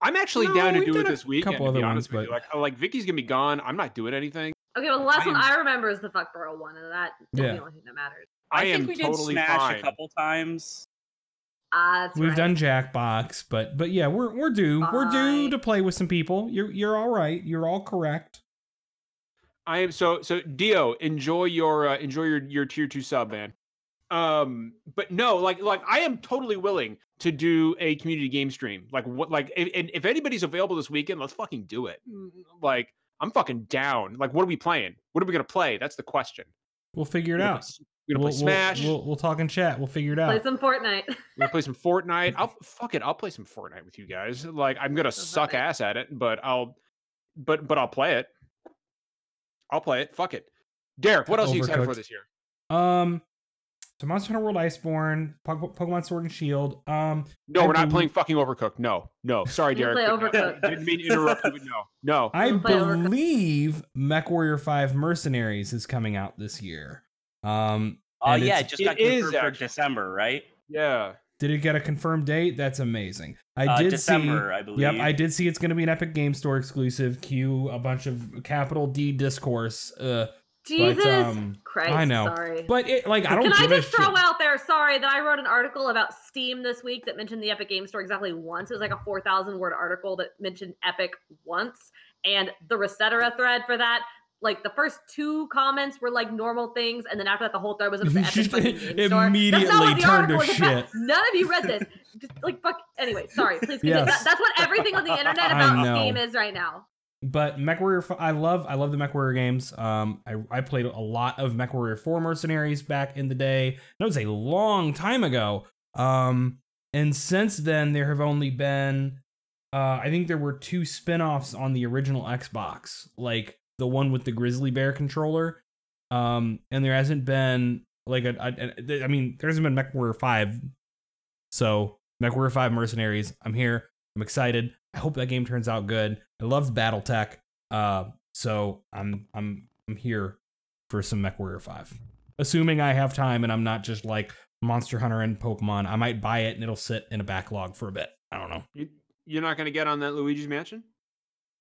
I'm actually no, down to do it this week. Couple other ones, but... Like, like Vicky's gonna be gone. I'm not doing anything. Okay, well the last I am... one I remember is the fuck barrel one, and that yeah. the only thing that matters. I, I think am we did totally Smash fine. a couple times. Uh, We've right. done Jackbox, but but yeah, we're we're due. Bye. We're due to play with some people. You're you're all right. You're all correct. I am so so Dio, enjoy your uh, enjoy your, your tier two sub, man. Um, but no, like like I am totally willing to do a community game stream. Like what like and if, if anybody's available this weekend, let's fucking do it. Like I'm fucking down. Like what are we playing? What are we gonna play? That's the question. We'll figure it we're out. Gonna, We're gonna we'll, play Smash. We'll, we'll, we'll talk in chat. We'll figure it out. Play some Fortnite. We're gonna play some Fortnite. I'll fuck it. I'll play some Fortnite with you guys. Like I'm gonna That's suck ass at it, but I'll, but but I'll play it. I'll play it. Fuck it. Derek, what Overcooked. else are you excited for this year? Um, so Monster Hunter World Iceborne, Pokemon Sword and Shield. Um, no, I we're not be- playing fucking Overcooked. No, no. Sorry, Derek. Play Overcooked. No, didn't mean to interrupt you. But no, no. I believe MechWarrior Five Mercenaries is coming out this year. Um, oh yeah, it just got it confirmed is, for December, right? Yeah. Did it get a confirmed date? That's amazing. I uh, did December, see, I believe. Yep, I did see it's going to be an Epic Game Store exclusive. Cue a bunch of capital D discourse. Uh, Jesus but, um, Christ! I know, sorry. But it, like, I don't. Can give I just throw shit. out there? Sorry that I wrote an article about Steam this week that mentioned the Epic Game Store exactly once. It was like a four thousand word article that mentioned Epic once, and the Resetera thread for that. Like the first two comments were like normal things, and then after that, the whole thread was about the Epic fucking game store. Immediately turned to shit. None of you read this. Just like fuck. Anyway, sorry. Please. Yes. That, that's what everything on the internet about this game is right now. But MechWarrior, I love, I love the MechWarrior games. Um, I, I played a lot of MechWarrior Four Mercenaries back in the day. That was a long time ago. Um, and since then, there have only been, uh, I think there were two spinoffs on the original Xbox, like. The one with the grizzly bear controller, um, and there hasn't been like a, a, a. I mean, there hasn't been MechWarrior Five, so MechWarrior Five Mercenaries. I'm here. I'm excited. I hope that game turns out good. I loved BattleTech, uh, so I'm I'm I'm here for some MechWarrior Five, assuming I have time and I'm not just like Monster Hunter and Pokemon. I might buy it and it'll sit in a backlog for a bit. I don't know. You, you're not gonna get on that Luigi's Mansion?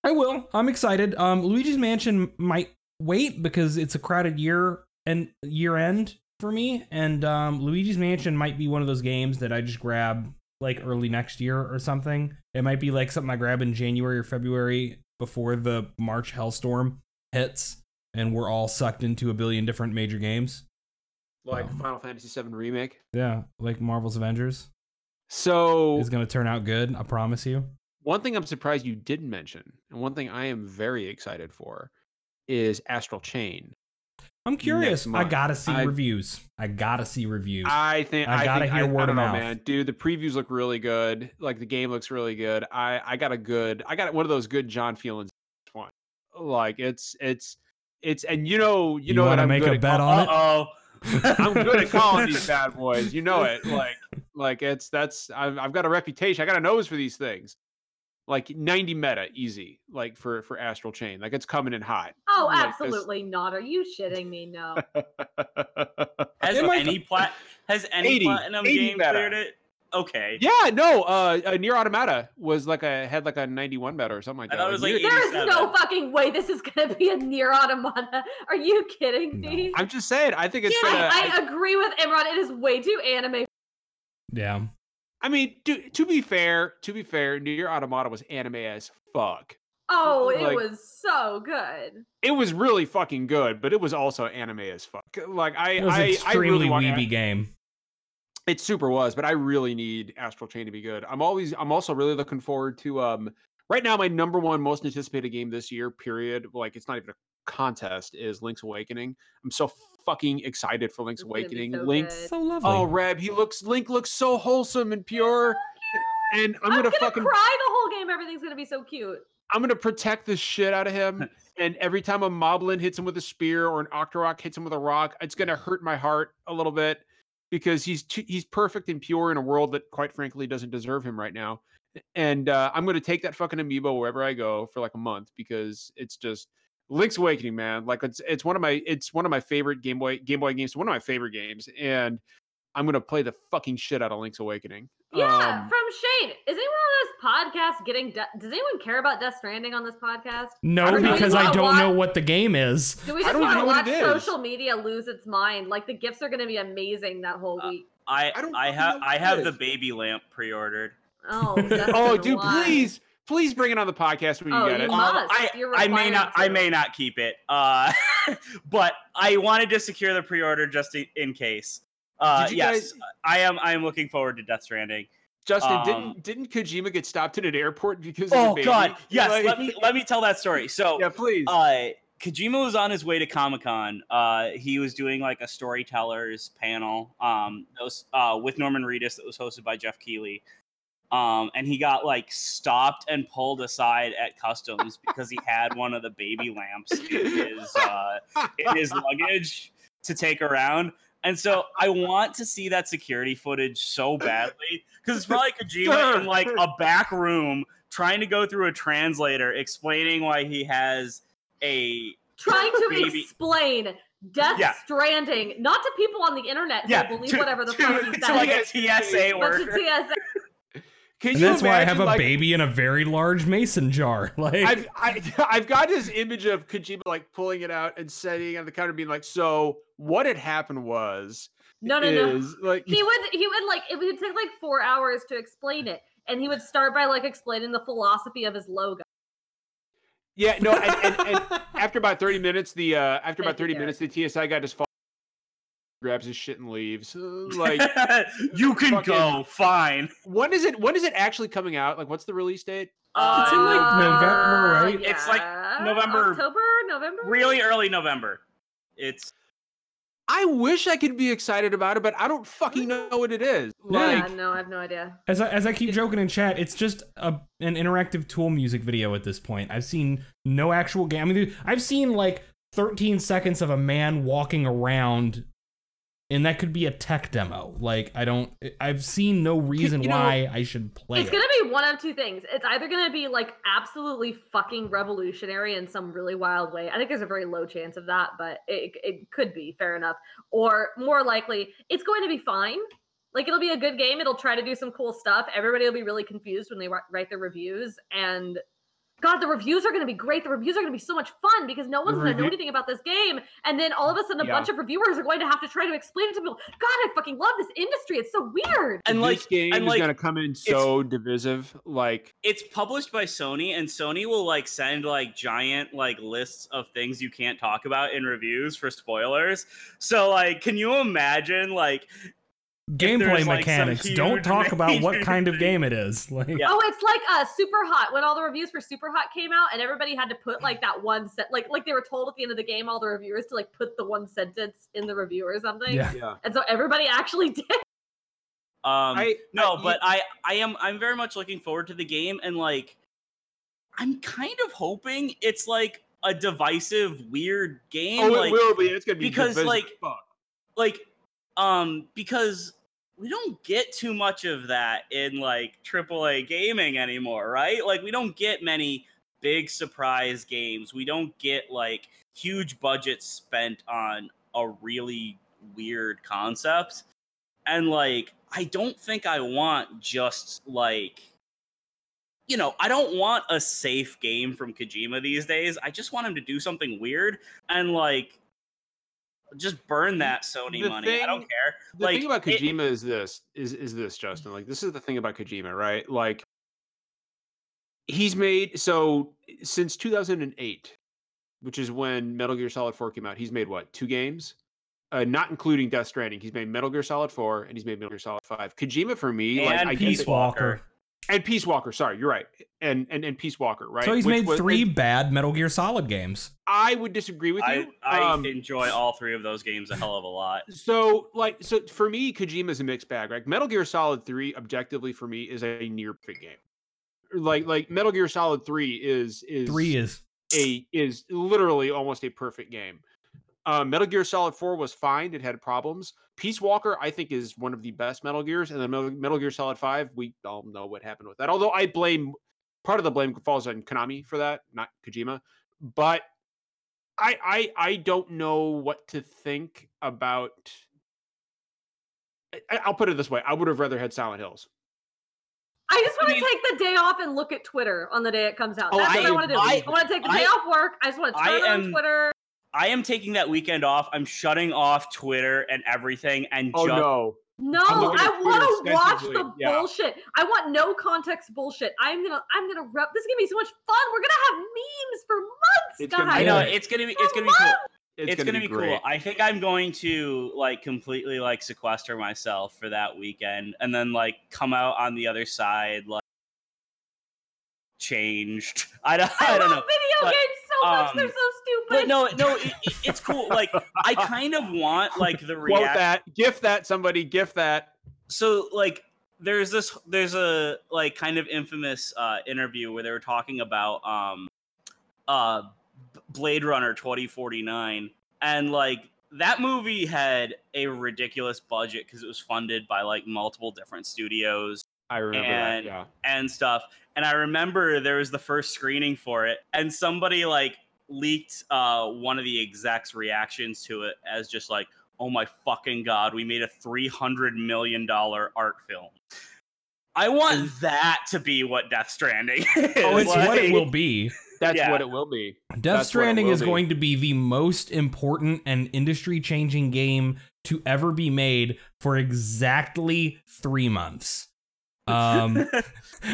I will. I'm excited. Um, Luigi's Mansion might wait because it's a crowded year and year end for me. And um, Luigi's Mansion might be one of those games that I just grab like early next year or something. It might be like something I grab in January or February before the March hellstorm hits and we're all sucked into a billion different major games. Like um, Final Fantasy seven Remake. Yeah, like Marvel's Avengers. So it's going to turn out good. I promise you. One thing I'm surprised you didn't mention, and one thing I am very excited for, is Astral Chain. I'm curious. I gotta see I, reviews. I gotta see reviews. I think I gotta I think, hear I, word I of know, mouth. Man. Dude, the previews look really good. Like the game looks really good. I, I got a good. I got one of those good John Feelings one. Like it's it's it's and you know you, you know what I'm make good a bet call, on uh-oh. it. I'm good at calling these bad boys. You know it. Like like it's that's I've I've got a reputation. I got a nose for these things. like ninety meta easy, like for, for Astral Chain. Like it's coming in hot. Oh, like absolutely this. Not. Are you shitting me? No. Has any plat has any eighty, platinum eighty game meta. Cleared it? Okay. Yeah, no, uh, uh Nier Automata was like a had like a ninety-one meta or something like that. I thought it was like there is no fucking way this is gonna be a Nier Automata. Are you kidding me? No. I'm just saying, I think it's yeah, gonna, I, I, I agree with Imran, it is way too anime. Yeah. I mean, do, to be fair, to be fair, Nier Automata was anime as fuck. Oh, it like, was so good. It was really fucking good, but it was also anime as fuck. Like I it was I, extremely I really weeby game. It super was, but I really need Astral Chain to be good. I'm always, I'm also really looking forward to, um, right now, my number one most anticipated game this year, period, like it's not even a contest, is Link's Awakening. I'm so fucking excited for Link's it's Awakening. So Link, so lovely. Oh, Reb, he looks, Link looks so wholesome and pure. So and I'm, I'm gonna, gonna fucking cry the whole game. Everything's gonna be so cute. I'm gonna protect the shit out of him. And every time a Moblin hits him with a spear or an Octorok hits him with a rock, it's gonna hurt my heart a little bit. Because he's too, he's perfect and pure in a world that, quite frankly, doesn't deserve him right now. And uh, I'm going to take that fucking amiibo wherever I go for like a month because it's just Link's Awakening, man. Like it's it's one of my it's one of my favorite Game Boy Game Boy games. One of my favorite games, and I'm going to play the fucking shit out of Link's Awakening. Yeah, um, from Shane. Is anyone on this podcast getting? De- Does anyone care about Death Stranding on this podcast? No, I because I don't watch- know what the game is. Do we just want to watch social media lose its mind? Like the gifts are going to be amazing that whole week. Uh, I I, don't I have I have the baby lamp pre-ordered. Oh, oh, dude, why. please, please bring it on the podcast when you oh, get you it. Must. I, I may not to. I may not keep it, uh, but I wanted to secure the pre-order just in case. Uh, yes, guys, I am. I am looking forward to Death Stranding. Justin, um, didn't didn't Kojima get stopped at an airport because? Of oh baby? God, yes. Like, let me let me tell that story. So yeah, please. Uh, Kojima was on his way to Comic-Con. Uh, he was doing like a storytellers panel. Um, that was, uh, with Norman Reedus that was hosted by Jeff Keighley. Um, and he got like stopped and pulled aside at customs because he had one of the baby lamps in his uh, in his luggage to take around. And so I want to see that security footage so badly because it's probably Kojima in like a back room trying to go through a translator explaining why he has a trying to baby. Explain Death yeah. Stranding not to people on the internet who yeah, believe to, whatever the to, fuck he said. To like a T S A worker. And that's why I have a like, baby in a very large mason jar. Like I've I, I've got this image of Kojima like pulling it out and setting it on the counter, being like, "So what had happened was no, no, is, no." Like he would he would like it would take like four hours to explain it, and he would start by like explaining the philosophy of his logo. Yeah, no, and, and, and after about thirty minutes, the uh, after Thank about thirty minutes, the T S I guy just falls. Grabs his shit and leaves. Like you can fucking, go. Fine. When is it? When is it actually coming out? Like, what's the release date? Uh, it's in like November, right? Yeah. It's like November, October, November. Really early November. It's. I wish I could be excited about it, but I don't fucking know what it is. Like, yeah, no, I have no idea. As I, as I keep joking in chat, it's just a an interactive Tool music video at this point. I've seen no actual game. I mean, I've seen like thirteen seconds of a man walking around. And that could be a tech demo. Like, I don't, I've seen no reason you know, why I should play it's it. It's going to be one of two things. It's either going to be like absolutely fucking revolutionary in some really wild way. I think there's a very low chance of that, but it it could be, fair enough. Or more likely, it's going to be fine. Like, it'll be a good game. It'll try to do some cool stuff. Everybody will be really confused when they write their reviews. And God, the reviews are going to be great. The reviews are going to be so much fun because no one's going to know anything about this game. And then all of a sudden, a yeah. bunch of reviewers are going to have to try to explain it to people. God, I fucking love this industry. It's so weird. And like, this game and is like, going to come in so divisive. Like, it's published by Sony, and Sony will like send like giant like lists of things you can't talk about in reviews for spoilers. So like, can you imagine like? Gameplay mechanics. Like Don't talk about what kind of game it is. Like, yeah. Oh, it's like uh, Super Hot. When all the reviews for Super Hot came out, and everybody had to put like that one set, like like they were told at the end of the game, all the reviewers to like put the one sentence in the review or something. Yeah. yeah. And so everybody actually did. Um, I, no, I, but I, I am I'm very much looking forward to the game, and like I'm kind of hoping it's like a divisive, weird game. Oh, like, it will be. It's gonna be because like fuck. like um because. we don't get too much of that in like triple A gaming anymore, right? Like we don't get many big surprise games. We don't get like huge budgets spent on a really weird concept. And like, I don't think I want just like, you know, I don't want a safe game from Kojima these days. I just want him to do something weird and like, just burn that Sony the money. Thing, I don't care. The like, thing about Kojima it, is this, is is this, Justin. Like, this is the thing about Kojima, right? Like, he's made, so since two thousand eight, which is when Metal Gear Solid four came out, he's made what, two games? Uh, not including Death Stranding. He's made Metal Gear Solid four and he's made Metal Gear Solid five. Kojima, for me, and like, I Peace guess Walker. It, and Peace Walker, sorry, you're right. And and, and Peace Walker, right? So he's Which made was, three and, bad Metal Gear Solid games. I would disagree with you. I, I um, enjoy all three of those games a hell of a lot. So, like, so for me, Kojima's a mixed bag, right? Metal Gear Solid three, objectively for me, is a near perfect game. Like, like Metal Gear Solid three is is three is a is literally almost a perfect game. Uh, Metal Gear Solid four was fine. It had problems. Peace Walker, I think, is one of the best Metal Gears. And then Metal, Metal Gear Solid five, we all know what happened with that. Although I blame, part of the blame falls on Konami for that, not Kojima. But I I, I don't know what to think about. I, I'll put it this way. I would have rather had Silent Hills. I just want to I mean, take the day off and look at Twitter on the day it comes out. That's oh, I, what I want to do. I, I want to take the day I, off work. I just want to turn I on am, Twitter. I am taking that weekend off. I'm shutting off Twitter and everything. And oh, just- no. No, I want to watch the yeah. bullshit. I want no context bullshit. I'm gonna, I'm gonna rep. This is gonna be so much fun. We're gonna have memes for months, it's guys. I know it's gonna be, it's gonna be cool. It's, it's gonna, gonna be great. Cool. I think I'm going to like completely like sequester myself for that weekend, and then like come out on the other side like changed. I don't, I, I don't know. Video but, games so um, much. They're so stupid. But no, no, it, it, it's cool. Like I kind of want like the reaction. Quote that. Gift that. Somebody gift that. So like there's this there's a like kind of infamous uh, interview where they were talking about um uh. Blade Runner twenty forty-nine, and like that movie had a ridiculous budget because it was funded by like multiple different studios. I remember and, that, yeah, and stuff. And I remember there was the first screening for it, and somebody like leaked uh, one of the execs' reactions to it as just like, "Oh my fucking god, we made a three hundred million dollar art film." I want that to be what Death Stranding is. Oh, it's like, what it will be. That's yeah. what it will be. Death That's Stranding is be. going to be the most important and industry-changing game to ever be made for exactly three months. Um,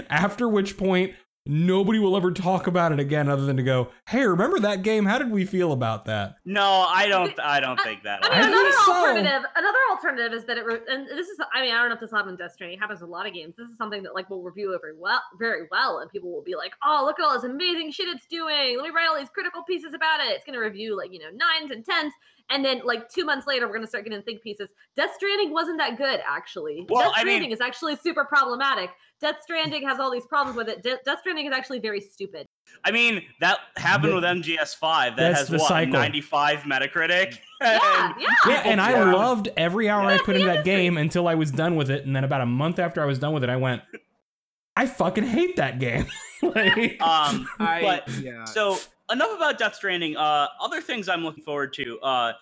after which point, nobody will ever talk about it again other than to go, hey, remember that game? How did we feel about that? No, I don't I don't I, think that. I mean, I another, so. alternative, another alternative is that it, re- and this is, I mean, I don't know if this happens in Death Stranding. It happens with a lot of games. This is something that like we'll review very well, very well, and people will be like, oh, look at all this amazing shit it's doing. Let me write all these critical pieces about it. It's going to review like, you know, nines and tens. And then, like, two months later, we're going to start getting think pieces. Death Stranding wasn't that good, actually. Well, Death Stranding I mean, is actually super problematic. Death Stranding has all these problems with it. De- Death Stranding is actually very stupid. I mean, that happened the, with M G S five. That has, what, cycle. ninety-five Metacritic? Yeah, and yeah. yeah. And I yeah. loved every hour yeah, I put in that game until I was done with it. And then about a month after I was done with it, I went, I fucking hate that game. like, um, I, but, yeah. so... Enough about Death Stranding. Uh, other things I'm looking forward to. Uh,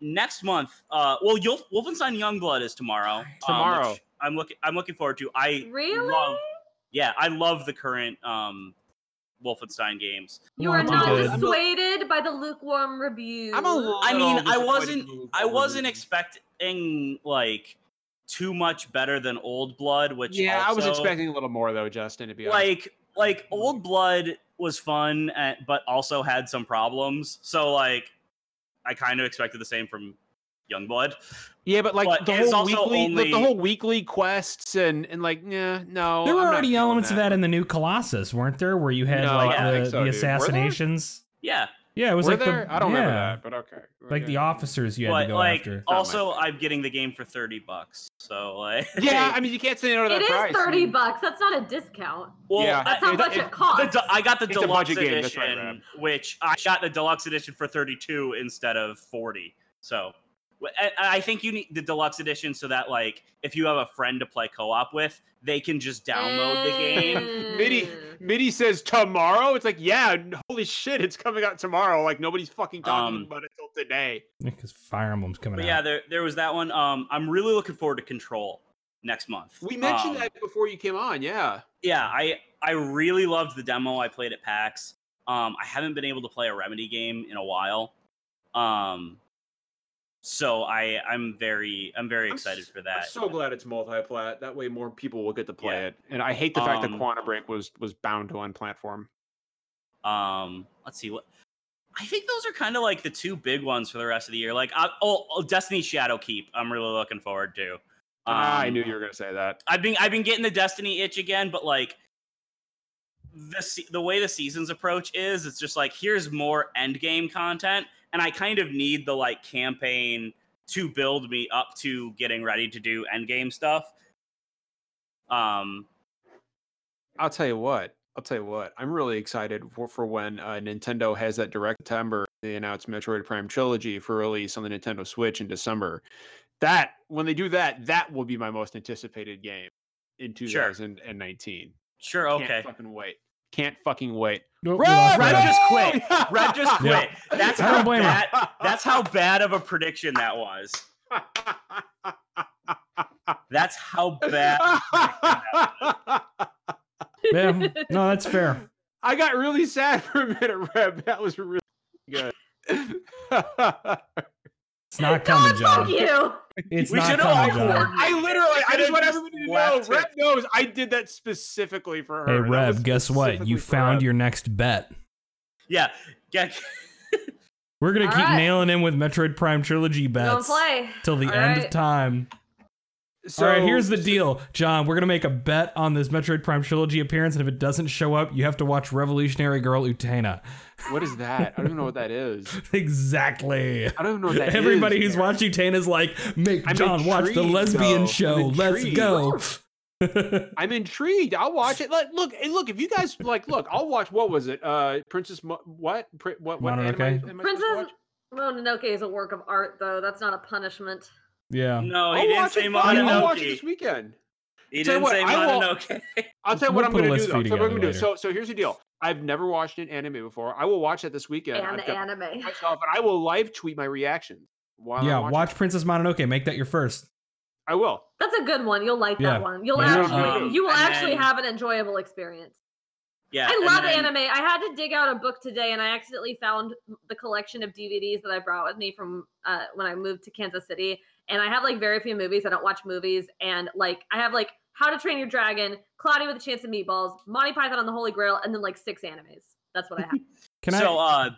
next month, uh, well, Yul- Wolfenstein Youngblood is tomorrow. Tomorrow, um, I'm looking. I'm looking forward to. I really, love, yeah, I love the current um, Wolfenstein games. You are not um, dissuaded by the lukewarm reviews. I'm a I mean, I wasn't. I wasn't expecting like too much better than Old Blood, which yeah, also, I was expecting a little more though, Justin. To be honest, like like Old Blood was fun, at, but also had some problems. So, like, I kind of expected the same from Youngblood. Yeah, but like but the whole weekly, only... the whole weekly quests and and like, yeah, no. There were I'm already elements that. of that in the new Colossus, weren't there? Where you had no, like the, so, the assassinations. Yeah, yeah, it was were like there? the. I don't yeah. remember that, but okay. We're like getting... the officers you had but, to go like, after. Also, I'm getting the game for thirty bucks. So like, yeah, I mean, you can't say no to that price. It is thirty bucks. That's not a discount. Well, yeah. that's how it, much it, it costs. The, I got the it's deluxe edition, game, right, which I got the deluxe edition for thirty-two instead of forty. So I, I think you need the deluxe edition so that, like, if you have a friend to play co-op with, they can just download mm. the game. Mitty, Mitty says tomorrow. It's like, yeah, holy shit, it's coming out tomorrow. Like, nobody's fucking talking um, about it until today. Because Fire Emblem's coming but out. Yeah, there there was that one. Um, I'm really looking forward to Control next month. We mentioned um, that before you came on. Yeah. Yeah, I I really loved the demo I played at PAX. Um, I haven't been able to play a Remedy game in a while. Um. So I, I'm very I'm very excited I'm so, for that. I'm so glad it's multi-plat. That way more people will get to play yeah. it. And I hate the um, fact that Quantum Break was was bound to one platform. Um, let's see what I think those are kind of like the two big ones for the rest of the year. Like I, oh, oh, Destiny Shadowkeep. I'm really looking forward to. Um, ah, I knew you were gonna say that. I've been I've been getting the Destiny itch again, but like the the way the season's approach is, it's just like here's more end game content. And I kind of need the like campaign to build me up to getting ready to do endgame stuff. Um, I'll tell you what. I'll tell you what. I'm really excited for, for when uh, Nintendo has that direct September. They announce Metroid Prime Trilogy for release on the Nintendo Switch in December. That when they do that, that will be my most anticipated game in two thousand nineteen. Sure. sure okay. Can't fucking wait. Can't fucking wait. Nope, Red, Red just quit. Red just quit. Yeah. That's how bad. Him. That's how bad of a prediction that was. That's how bad. That was. Man, no, that's fair. I got really sad for a minute, Reb. That was really good. It's not coming, John. You. It's we not coming, John. I literally, I just want everybody to know, Reb knows I did that specifically for her. Hey, Reb, guess what? You found Reb. Your next bet. Yeah. yeah. We're going to keep right. nailing in with Metroid Prime Trilogy bets till the All end right. of time. So, All right, here's the deal, John. We're going to make a bet on this Metroid Prime Trilogy appearance, and if it doesn't show up, you have to watch Revolutionary Girl Utena. What is that? I don't even know what that is. Exactly. I don't even know what that Everybody is. Everybody who's watched Utena is like, make I'm John watch the lesbian though. show. Let's go. I'm intrigued. I'll watch it. Look, look, look, if you guys like, look, I'll watch, what was it? Uh, Princess, Mo- what? Pri- what? What? Mononoke. Anime, anime Princess Mononoke is a work of art, though. That's not a punishment. Yeah. No, he I'll didn't say Mononoke. I'll watch it this weekend. He didn't what, say Mononoke. I'll tell you what I'm going to do, though. So, we're gonna do. So, so here's the deal. I've never watched an anime before. I will watch that this weekend. And anime. Myself, and I will live tweet my reactions. While yeah, watch Princess Mononoke. Make that your first. I will. That's a good one. You'll like yeah. that one. You'll yeah. actually, um, you will actually then, have an enjoyable experience. Yeah, I love then, anime. I had to dig out a book today, and I accidentally found the collection of D V Ds that I brought with me from uh, when I moved to Kansas City. And I have like very few movies. I don't watch movies. And like, I have like How to Train Your Dragon, Cloudy with a Chance of Meatballs, Monty Python and the Holy Grail, and then like six animes. That's what I have. Can I? So, uh,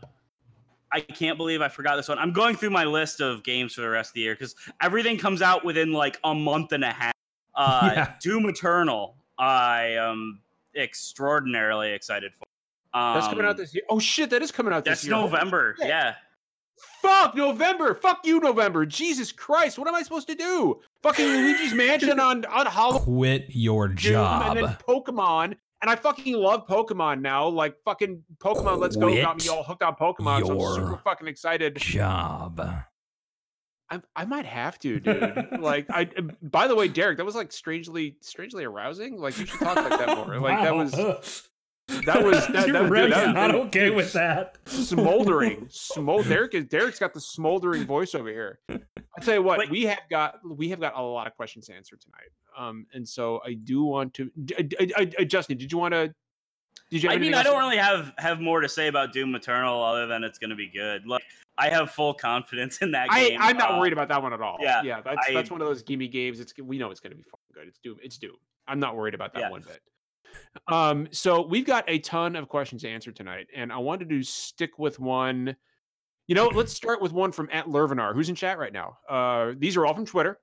I can't believe I forgot this one. I'm going through my list of games for the rest of the year because everything comes out within like a month and a half. Uh, yeah. Doom Eternal, I am extraordinarily excited for. Um, that's coming out this year. Oh shit, that is coming out this that's year. That's November. Yeah. yeah. Fuck November! Fuck you, November! Jesus Christ! What am I supposed to do? Fucking Luigi's Mansion on on Halloween. Quit your job. And then Pokemon, and I fucking love Pokemon now. Like fucking Pokemon, Quit let's go! Got me all hooked on Pokemon, so I'm super fucking excited. Job. I I might have to, dude. Like I. By the way, Derek, that was like strangely strangely arousing. Like you should talk like that more. Like wow. that was. That was that, that, dude, that was not okay dude, with that. Smoldering, Smol- Derek is Derek's got the smoldering voice over here. I tell you what, Wait. we have got we have got a lot of questions to answer tonight. Um, and so I do want to. I, I, I, Justin, did you want to? Did you? Have I mean, I don't to- really have have more to say about Doom Eternal other than it's going to be good. Like I have full confidence in that I, game. I'm not uh, worried about that one at all. Yeah, yeah, that's I, that's one of those gimme games. It's we know it's going to be fucking good. It's Doom. It's Doom. I'm not worried about that yeah. one bit. Um, so we've got a ton of questions to answer tonight, and I wanted to stick with one. You know, let's start with one from at Lervinar, who's in chat right now. Uh, these are all from Twitter.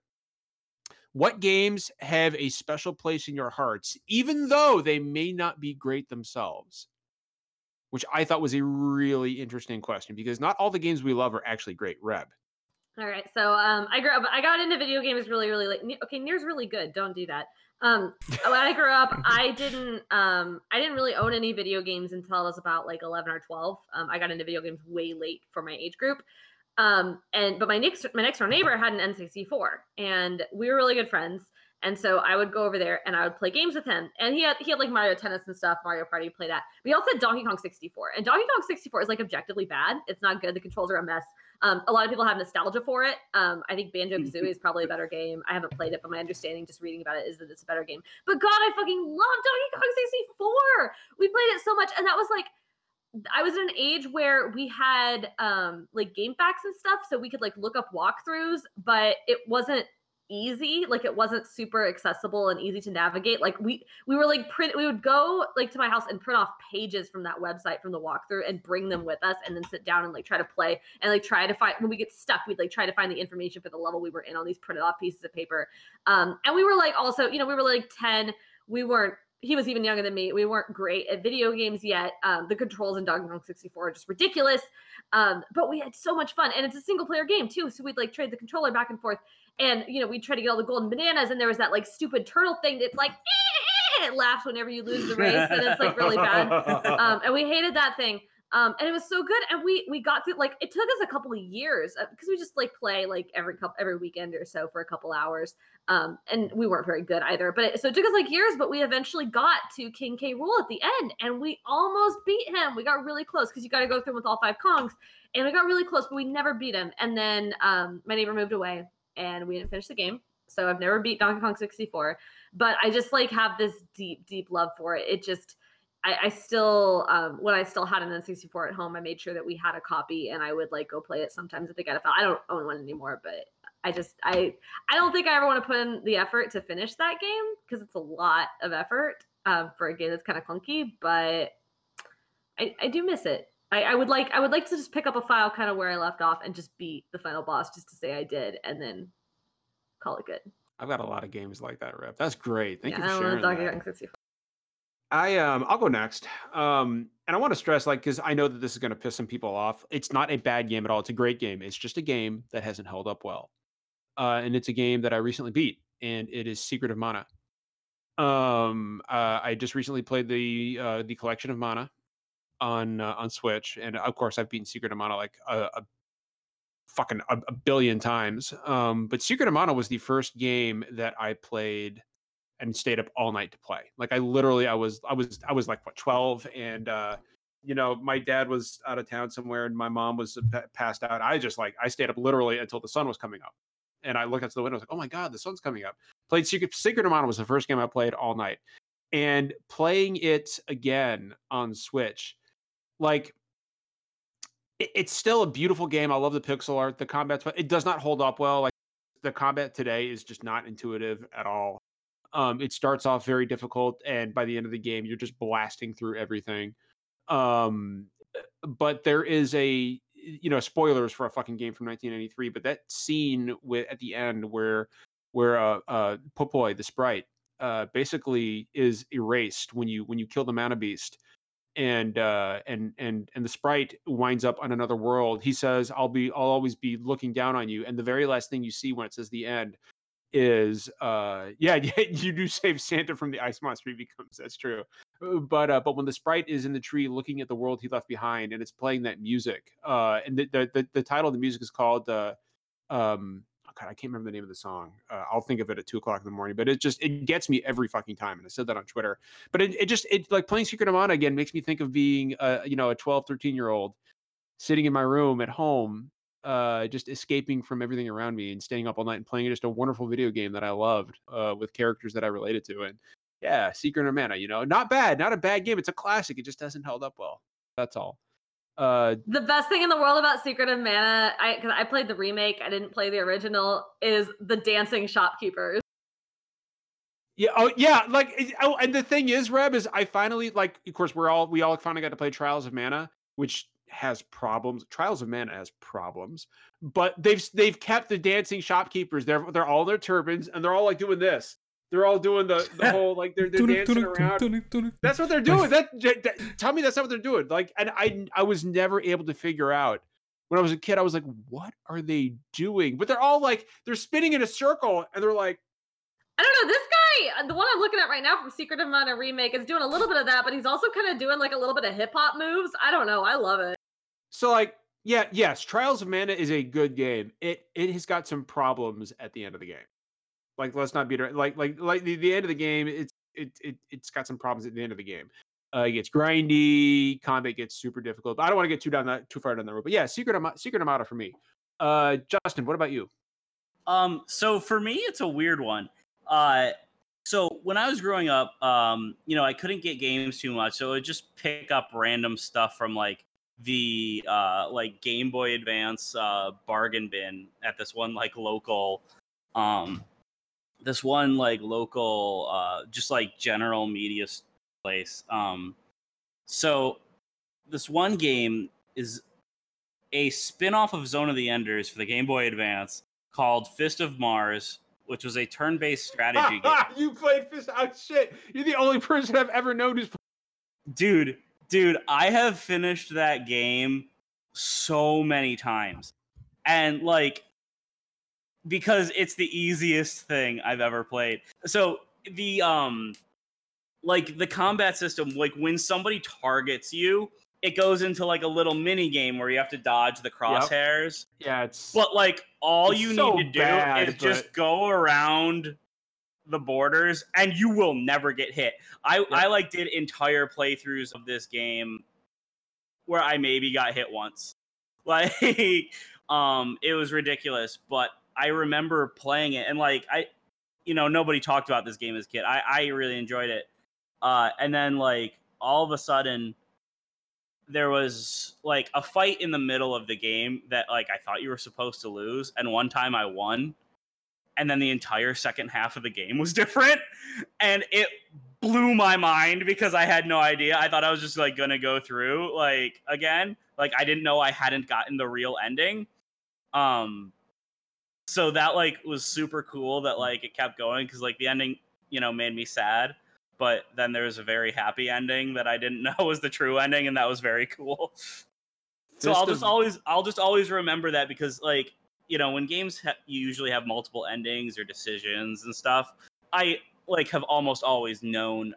What games have a special place in your hearts, even though they may not be great themselves? Which I thought was a really interesting question because not all the games we love are actually great. Reb. All right, so um, I grew up. I got into video games really, really late. Okay, Nier's really good. Don't do that. Um, when I grew up, I didn't, um, I didn't really own any video games until I was about like eleven or twelve. Um, I got into video games way late for my age group. Um, and but my next my next door neighbor had an N sixty-four, and we were really good friends. And so I would go over there and I would play games with him. And he had he had like Mario Tennis and stuff, Mario Party, play that. But he also had Donkey Kong sixty-four. And Donkey Kong sixty-four is like objectively bad. It's not good. The controls are a mess. Um, a lot of people have nostalgia for it. Um, I think Banjo-Kazooie is probably a better game. I haven't played it, but my understanding just reading about it is that it's a better game. But God, I fucking love Donkey Kong sixty-four. We played it so much. And that was like, I was in an age where we had um, like game facts and stuff. So we could like look up walkthroughs, but it wasn't easy. Like it wasn't super accessible and easy to navigate. Like we we were like print we would go like to my house and print off pages from that website from the walkthrough and bring them with us, and then sit down and like try to play and like try to find, when we get stuck, we'd like try to find the information for the level we were in on these printed off pieces of paper. Um and we were like, also, you know, we were like ten. We weren't He was even younger than me. We weren't great at video games yet. Um, the controls in Donkey Kong sixty-four are just ridiculous. Um, but we had so much fun. And it's a single-player game, too. So we'd, like, trade the controller back and forth. And, you know, we'd try to get all the golden bananas. And there was that, like, stupid turtle thing that's like, eh, eh, it laughs whenever you lose the race. And it's, like, really bad. Um, and we hated that thing. Um, and it was so good. And we we got through, like, it took us a couple of years. Because we just, like, play, like, every couple, every weekend or so for a couple hours. Um, and we weren't very good either. But it, so it took us like years, but we eventually got to King K. Rool at the end, and we almost beat him. We got really close, because you got to go through with all five Kongs. And we got really close, but we never beat him. And then um, my neighbor moved away, and we didn't finish the game. So I've never beat Donkey Kong sixty-four. But I just like have this deep, deep love for it. It just... I, I still, um, when I still had an N sixty-four at home, I made sure that we had a copy, and I would like go play it sometimes if they got a file. I don't own one anymore, but I just, I, I don't think I ever want to put in the effort to finish that game, because it's a lot of effort um, for a game that's kind of clunky, but I, I do miss it. I, I would like, I would like to just pick up a file kind of where I left off and just beat the final boss just to say I did, and then call it good. I've got a lot of games like that, Rep. That's great. Thank yeah, you for sharing that. I um I'll go next. Um and I want to stress, like, because I know that this is going to piss some people off. It's not a bad game at all. It's a great game. It's just a game that hasn't held up well. Uh and it's a game that I recently beat, and it is Secret of Mana. Um uh, I just recently played the uh the collection of Mana on uh, on Switch, and of course I've beaten Secret of Mana like a, a fucking a, a billion times. Um but Secret of Mana was the first game that I played and stayed up all night to play. Like I literally, I was, I was, I was like what, twelve, and uh, you know, my dad was out of town somewhere, and my mom was passed out. I just like, I stayed up literally until the sun was coming up, and I looked out to the window, I was like, oh my god, the sun's coming up. Played Secret, Secret of Mana was the first game I played all night, and playing it again on Switch, like it, it's still a beautiful game. I love the pixel art, the combat, but it does not hold up well. Like the combat today is just not intuitive at all. Um, it starts off very difficult, and by the end of the game, you're just blasting through everything. Um, but there is a, you know, spoilers for a fucking game from nineteen ninety-three. But that scene with at the end where where uh, uh, Popoy, the sprite, uh, basically is erased when you when you kill the Mana Beast, and uh, and and and the sprite winds up on another world. He says, "I'll be, I'll always be looking down on you." And the very last thing you see when it says the end is uh yeah, you do save Santa from the ice monster he becomes. That's true. But uh but when the sprite is in the tree looking at the world he left behind, and it's playing that music, uh and the the the title of the music is called uh um oh God, I can't remember the name of the song. uh, I'll think of it at two o'clock in the morning, but it just it gets me every fucking time, and I said that on Twitter. But it, it just it like playing Secret of Mana again makes me think of being uh you know a twelve, thirteen year old sitting in my room at home, uh just escaping from everything around me and staying up all night and playing just a wonderful video game that I loved, uh with characters that I related to. And yeah, Secret of Mana, you know, not bad, not a bad game. It's a classic. It just hasn't held up well. That's all. Uh the best thing in the world about Secret of Mana, I because I played the remake, I didn't play the original, is the dancing shopkeepers. Yeah. Oh, yeah. Like, oh, and the thing is, Reb, is I finally, like, of course, we're all we all finally got to play Trials of Mana, which has problems. Trials of Mana has problems, but they've they've kept the dancing shopkeepers. They're they're all in their turbans, and they're all like doing this. They're all doing the, the whole like they're, they're dancing around. That's what they're doing. That, that tell me that's not what they're doing. Like, and I I was never able to figure out when I was a kid. I was like, what are they doing? But they're all like they're spinning in a circle, and they're like, I don't know, this guy, the one I'm looking at right now from Secret of Mana remake, is doing a little bit of that, but he's also kind of doing like a little bit of hip hop moves. I don't know. I love it. So like Yeah, yes, Trials of Mana is a good game. It it has got some problems at the end of the game. Like, let's not beat around. Like like like the, the end of the game. It's it it it's got some problems at the end of the game. Uh, it gets grindy. Combat gets super difficult. I don't want to get too down that too far down the road. But yeah, Secret of Ma- Secret of Mana for me. Uh, Justin, what about you? Um, so for me, it's a weird one. Uh, so when I was growing up, um, you know, I couldn't get games too much, so I would just pick up random stuff from like the uh, like Game Boy Advance uh, bargain bin at this one like local, um, this one like local, uh, just like general media place. Um, so this one game is a spin-off of Zone of the Enders for the Game Boy Advance called Fist of Mars, which was a turn-based strategy game. You played Fist of... Oh, shit! You're the only person I've ever known who's... Dude, dude, I have finished that game so many times. And, like, because it's the easiest thing I've ever played. So, the, um... like, the combat system, like, when somebody targets you... it goes into like a little mini game where you have to dodge the crosshairs. Yep. Yeah, it's but like all you so need to do bad, is but... just go around the borders, and you will never get hit. I, yep. I like did entire playthroughs of this game where I maybe got hit once. Like, um, it was ridiculous. But I remember playing it, and like I, you know, nobody talked about this game as a kid. I I really enjoyed it. Uh, and then like all of a sudden. There was like a fight in the middle of the game that like I thought you were supposed to lose, and one time I won, and then the entire second half of the game was different, and it blew my mind because I had no idea. I thought I was just like gonna go through like again, like I didn't know I hadn't gotten the real ending. Um, so that like was super cool that like it kept going because like the ending, you know, made me sad. But then there was a very happy ending that I didn't know was the true ending, and that was very cool. So I'll just always, I'll just always remember that because, like, you know, when games ha- you usually have multiple endings or decisions and stuff, I like have almost always known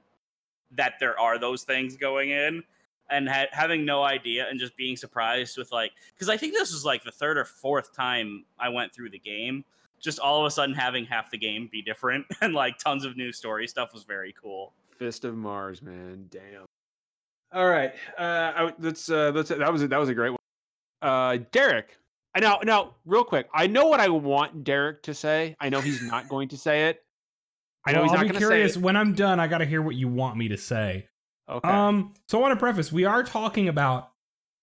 that there are those things going in, and ha- having no idea and just being surprised with like, because I think this was like the third or fourth time I went through the game. Just all of a sudden having half the game be different and like tons of new story stuff was very cool. Fist of Mars, man, damn. All right, uh, let's uh, let's that was a, that was a great one, uh, Derek. Now, now, real quick, I know what I want Derek to say. I know he's not going to say it. I know well, he's not going to say it. I'll be curious when I'm done. I got to hear what you want me to say. Okay. Um. So I want to preface: we are talking about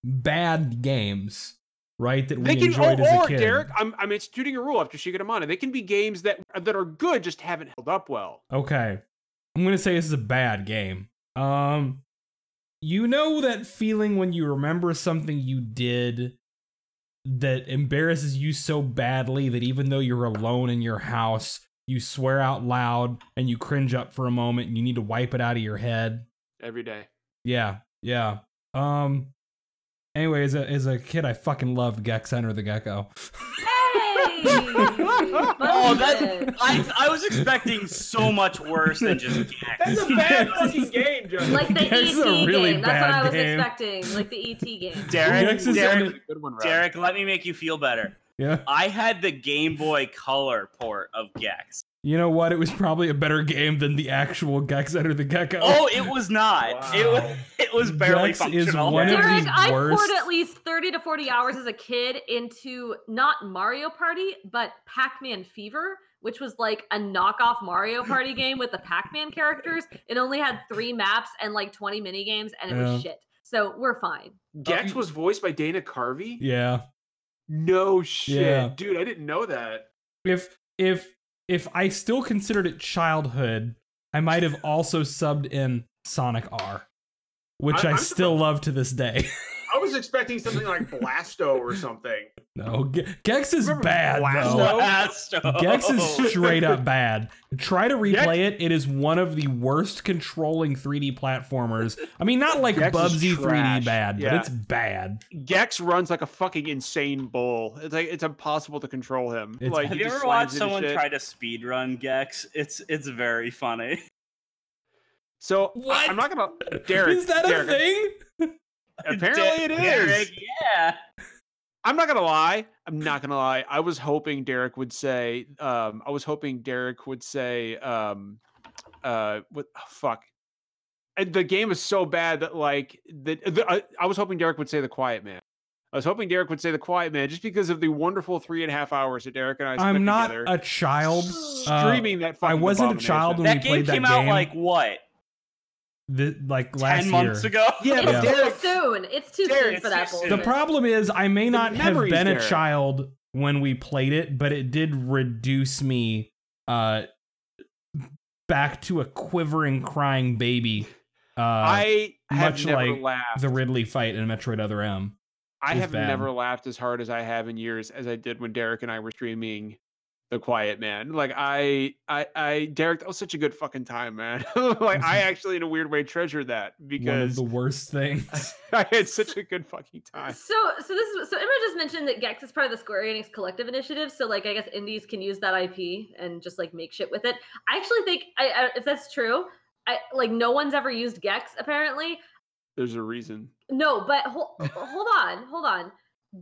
bad games. Right, that we they can, enjoyed or, as a kid. Or, Derek, I'm, I'm instituting a rule after Secret of Mana. They can be games that that are good, just haven't held up well. Okay. I'm going to say this is a bad game. Um, you know that feeling when you remember something you did that embarrasses you so badly that even though you're alone in your house, you swear out loud and you cringe up for a moment and you need to wipe it out of your head? Every day. Yeah, yeah. Um... Anyway, as a, as a kid, I fucking loved Gex Enter the Gecko. Hey! oh, that, I I was expecting so much worse than just Gex. That's a bad fucking game, Joe. Like the Gex E T game. Really That's what I was game. expecting. Like the E T game. Derek, Derek, one, Derek, let me make you feel better. Yeah. I had the Game Boy Color port of Gex. You know what? It was probably a better game than the actual Gex Enter the Gecko. Oh, it was not. Wow. It was. It was barely Gex functional. Is one Derek, of the I worst. poured at least thirty to forty hours as a kid into not Mario Party, but Pac-Man Fever, which was like a knockoff Mario Party game with the Pac-Man characters. It only had three maps and like twenty mini games, and it yeah. was shit. So we're fine. Gex um, was voiced by Dana Carvey? Yeah. No shit. Yeah. Dude, I didn't know that. If if if I still considered it childhood, I might have also subbed in Sonic R. Which I, I still love to this day. I was expecting something like Blasto or something. No, Ge- Gex is Remember bad, Blasto? though. Blasto. Gex is straight up bad. Try to replay Gex? it. It is one of the worst controlling three D platformers. I mean, not like Gex Bubsy three D bad, yeah. but it's bad. Gex runs like a fucking insane bull. It's like it's impossible to control him. It's, like, have you ever watched someone shit. try to speedrun Gex? It's it's very funny. So what? I'm not gonna Derek. Is that Derek, a thing? Apparently, De- it is. Derek, yeah. I'm not gonna lie. I'm not gonna lie. I was hoping Derek would say. Um, I was hoping Derek would say. Um, uh, what oh, fuck? The game is so bad that like the, the I, I was hoping Derek would say The Quiet Man. I was hoping Derek would say The Quiet Man just because of the wonderful three and a half hours that Derek and I spent I'm not together a child streaming uh, that. Fucking I wasn't a child when that we game played that game. That game came out like what? The, like last Ten months year. ago. Yeah, but yeah. It's too soon. It's too Derek, soon for that bullshit. The problem is I may not have been there. a child when we played it, but it did reduce me uh, back to a quivering, crying baby. Uh, I have much never like laughed. The Ridley fight in Metroid Other M. I have bad. never laughed as hard as I have in years as I did when Derek and I were streaming The Quiet Man. Like I, I, I, Derek, that was such a good fucking time, man. Like I actually, in a weird way, treasure that because one of the worst things. I had such a good fucking time. So, so this is so Emma just mentioned that Gex is part of the Square Enix Collective Initiative. So, like, I guess indies can use that I P and just like make shit with it. I actually think, I, I if that's true, I like no one's ever used Gex apparently. There's a reason. No, but hold, hold on, hold on.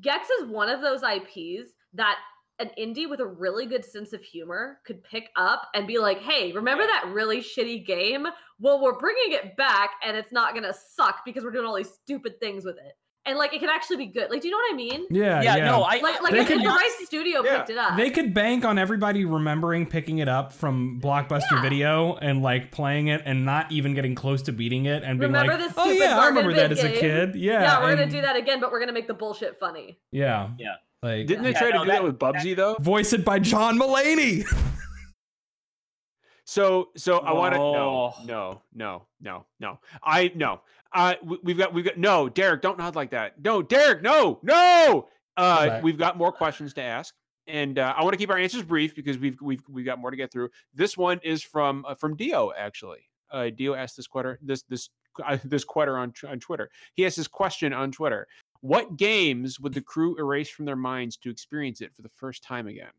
Gex is one of those I Ps that an indie with a really good sense of humor could pick up and be like, hey, remember that really shitty game? Well, we're bringing it back and it's not going to suck because we're doing all these stupid things with it. And like, it can actually be good. Like, do you know what I mean? Yeah. Yeah. yeah. No, I, like, like if, could, if the right studio yeah. picked it up. They could bank on everybody remembering picking it up from Blockbuster yeah. Video and like playing it and not even getting close to beating it and being remember like, this oh yeah, I remember that game. as a kid. Yeah. Yeah. We're and, gonna do that again, but we're gonna make the bullshit funny. Yeah. Yeah. Like, didn't they try yeah, to no, do that, that with Bubsy though? Voiced it by John Mulaney. so, so I want to no, no, no, no, no. I no. Uh, we've got we've got no Derek. Don't nod like that. No, Derek. No, no. Uh, right. We've got more questions to ask, and uh, I want to keep our answers brief because we've we've we've got more to get through. This one is from uh, from Dio actually. Uh, Dio asked this questioner this this uh, this questioner on on Twitter. He asked this question on Twitter. What games would the crew erase from their minds to experience it for the first time again?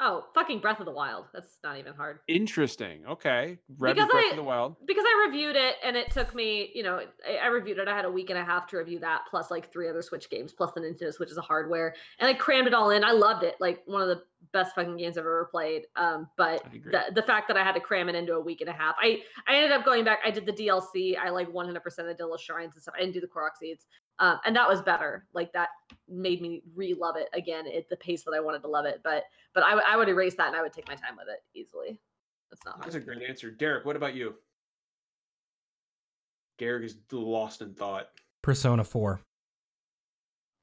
Oh, fucking Breath of the Wild. That's not even hard. Interesting. Okay. Breath of the Wild. Because I reviewed it and it took me, you know, I, I reviewed it. I had a week and a half to review that, plus like three other Switch games, plus the Nintendo Switch is a hardware. And I crammed it all in. I loved it. Like one of the best fucking games I've ever played. Um, but the, the fact that I had to cram it into a week and a half, I, I ended up going back. I did the D L C. I like one hundred percent the Dilla Shrines and stuff. I didn't do the Korok Seeds. Um, and that was better. Like that made me re-love it again at the pace that I wanted to love it. But but I, w- I would erase that and I would take my time with it easily. That's not hard. That's a great answer. Derek, what about you? Derek is lost in thought. Persona four.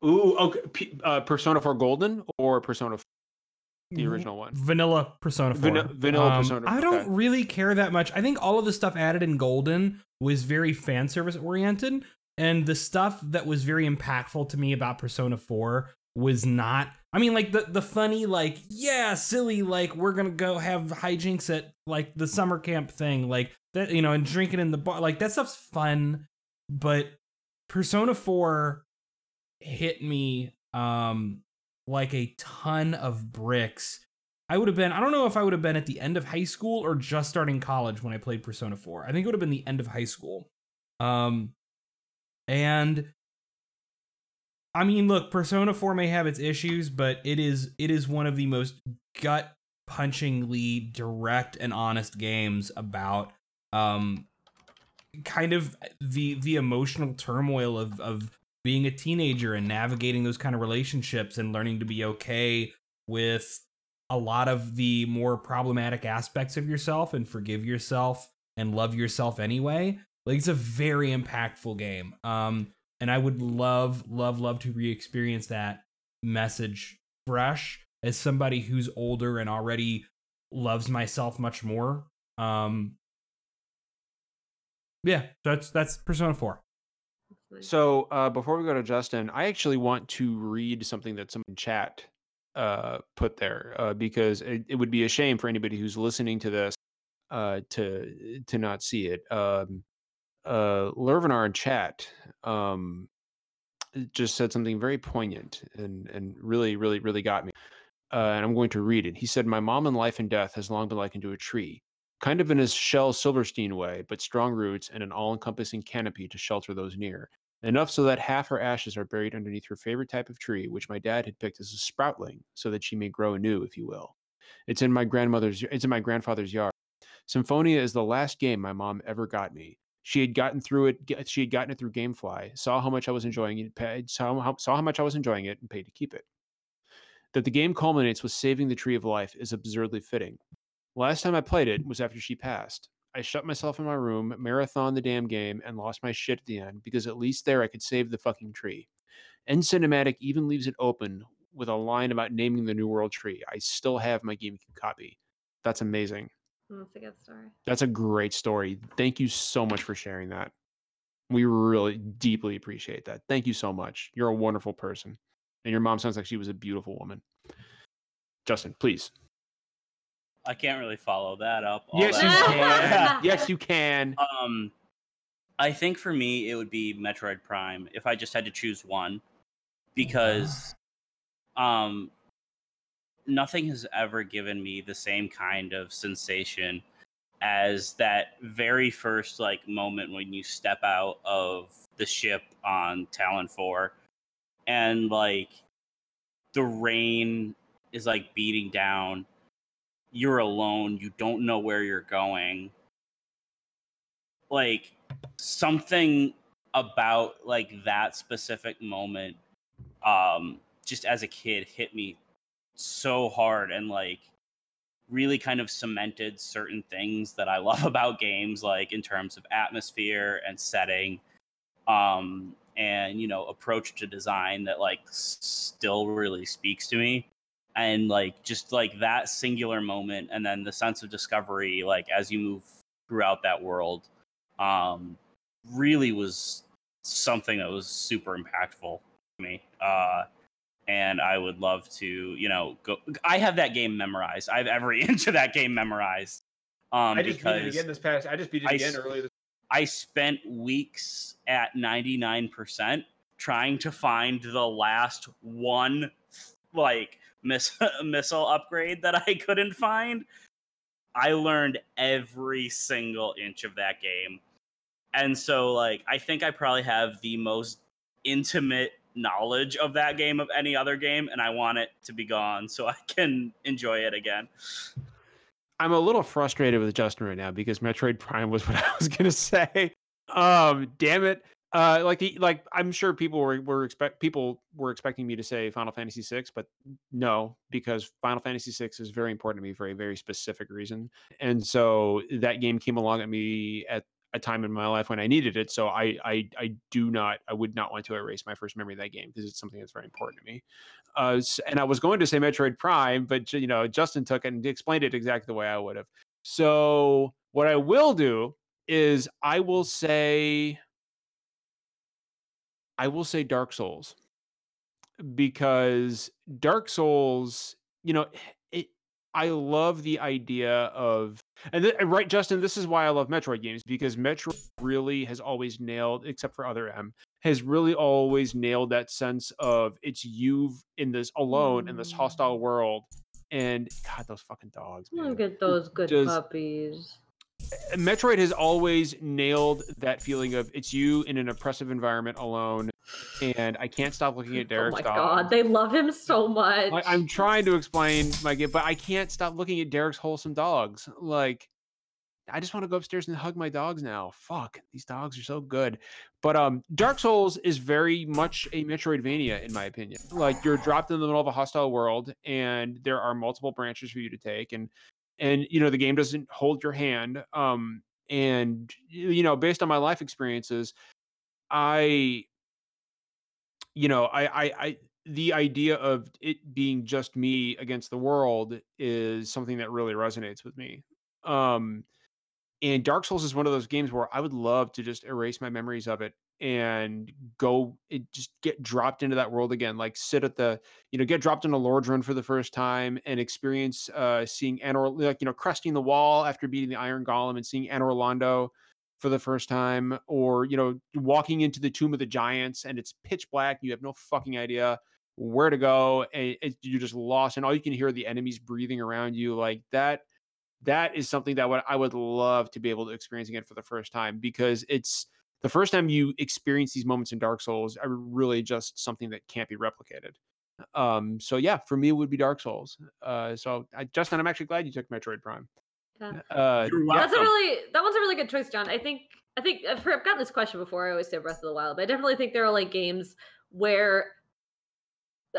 Ooh, okay. P- uh, Persona four Golden or Persona four? The original one. Vanilla Persona four. Van- vanilla um, Persona four. I don't really care that much. I think all of the stuff added in Golden was very fan service oriented. And the stuff that was very impactful to me about Persona four was not, I mean, like the, the funny, like, yeah, silly, like we're going to go have hijinks at like the summer camp thing, like that, you know, and drinking in the bar, like that stuff's fun. But Persona four hit me um, like a ton of bricks. I would have been, I don't know if I would have been at the end of high school or just starting college when I played Persona four. I think it would have been the end of high school. Um, And I mean, look, Persona four may have its issues, but it is it is one of the most gut-punchingly direct and honest games about um, kind of the the emotional turmoil of, of being a teenager and navigating those kind of relationships and learning to be okay with a lot of the more problematic aspects of yourself and forgive yourself and love yourself anyway. Like, it's a very impactful game. Um, and I would love, love, love to re-experience that message fresh as somebody who's older and already loves myself much more. Um, yeah, so that's, that's Persona four. So uh, before we go to Justin, I actually want to read something that someone in chat uh, put there uh, because it, it would be a shame for anybody who's listening to this uh, to, to not see it. Um, uh Lervinar in chat um just said something very poignant and and really really really got me uh and I'm going to read it. He said, my mom in life and death has long been likened to a tree, kind of in a Shel Silverstein way, but strong roots and an all-encompassing canopy to shelter those near. enough so that half her ashes are buried underneath her favorite type of tree, which my dad had picked as a sproutling, so that she may grow anew, if you will. It's in my grandmother's. It's in my grandfather's yard. Symphonia is the last game my mom ever got me. She had gotten through it. She had gotten it through GameFly. Saw how much I was enjoying it. Paid, saw, how, saw how much I was enjoying it, and paid to keep it. That the game culminates with saving the Tree of Life is absurdly fitting. Last time I played it was after she passed. I shut myself in my room, marathoned the damn game, and lost my shit at the end, because at least there I could save the fucking tree. End Cinematic even leaves it open with a line about naming the New World Tree. I still have my GameCube copy. That's amazing. That's a good story. That's a great story. Thank you so much for sharing that. We really deeply appreciate that. Thank you so much. You're a wonderful person. And your mom sounds like she was a beautiful woman. Justin, please. I can't really follow that up. All yes, that you can. Yes, you can. Um, I think for me, it would be Metroid Prime if I just had to choose one, because um, nothing has ever given me the same kind of sensation as that very first like moment when you step out of the ship on Talon four, and like the rain is like beating down. You're alone. You don't know where you're going. Like, something about like that specific moment, um, just as a kid, hit me so hard, and like really kind of cemented certain things that I love about games, like in terms of atmosphere and setting, um, and you know, approach to design that like s- still really speaks to me. And like just like that singular moment, and then the sense of discovery, like as you move throughout that world, um, really was something that was super impactful to me. Uh, and I would love to, you know, go. I have that game memorized. I have every inch of that game memorized. Um, I just beat it again this past. I just beat it again I, earlier. This- I spent weeks at ninety-nine percent trying to find the last one, like. Miss, missile upgrade that I couldn't find. I learned every single inch of that game. And so, like, I think I probably have the most intimate knowledge of that game of any other game, and I want it to be gone so I can enjoy it again. I'm a little frustrated with Justin right now because Metroid Prime was what I was going to say. Um, damn it. Uh, like the like, I'm sure people were, were expect people were expecting me to say Final Fantasy six, but no, because Final Fantasy six is very important to me for a very specific reason, and so that game came along at me at a time in my life when I needed it. So I I I do not I would not want to erase my first memory of that game because it's something that's very important to me. Uh, and I was going to say Metroid Prime, but you know Justin took it and explained it exactly the way I would have. So what I will do is I will say. I will say Dark Souls, because Dark Souls, you know, it, I love the idea of, and th- right, Justin, this is why I love Metroid games, because Metroid really has always nailed, except for Other M, has really always nailed that sense of it's you in this alone in this hostile world, and God, those fucking dogs. Man. Look at those good Just, puppies. Metroid has always nailed that feeling of it's you in an oppressive environment alone, and I can't stop looking at Derek's dog. Oh my dog. God, they love him so much. I, I'm trying to explain my game, but I can't stop looking at Derek's wholesome dogs. Like, I just want to go upstairs and hug my dogs now. Fuck, these dogs are so good. But um, Dark Souls is very much a Metroidvania, in my opinion. Like, you're dropped in the middle of a hostile world, and there are multiple branches for you to take, and And, you know, the game doesn't hold your hand. Um, and, you know, based on my life experiences, I, you know, I, I, I, the idea of it being just me against the world is something that really resonates with me. Um, and Dark Souls is one of those games where I would love to just erase my memories of it and go it just get dropped into that world again, like sit at the, you know, get dropped in a Lord's Run for the first time and experience uh, seeing Anor, like, you know, cresting the wall after beating the Iron Golem and seeing Anor Londo for the first time, or, you know, walking into the Tomb of the Giants and it's pitch black. You have no fucking idea where to go. And it, you're just lost. And all you can hear are the enemies breathing around you like that. That is something that would, I would love to be able to experience again for the first time, because it's, the first time you experience these moments in Dark Souls are really just something that can't be replicated. Um, so yeah, for me, it would be Dark Souls. Uh, so I, Justin, I'm actually glad you took Metroid Prime. Yeah. Uh, That's a really, that one's a really good choice, John. I think, I think I've, heard, I've gotten this question before. I always say Breath of the Wild, but I definitely think there are like games where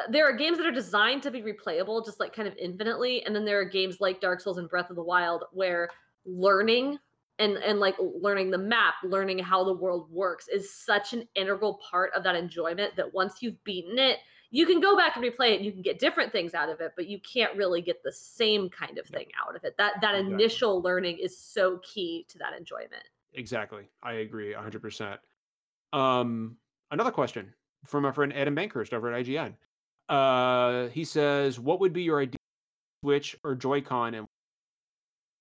there are games that are designed to be replayable, just like kind of infinitely. And then there are games like Dark Souls and Breath of the Wild where learning and, and like learning the map, learning how the world works is such an integral part of that enjoyment that once you've beaten it, you can go back and replay it and you can get different things out of it, but you can't really get the same kind of thing out of it. That that exactly. Initial learning is so key to that enjoyment. Exactly. I agree one hundred percent. Um, another question from my friend Adam Bankhurst over at I G N. Uh, he says, what would be your idea of Switch or Joy-Con? And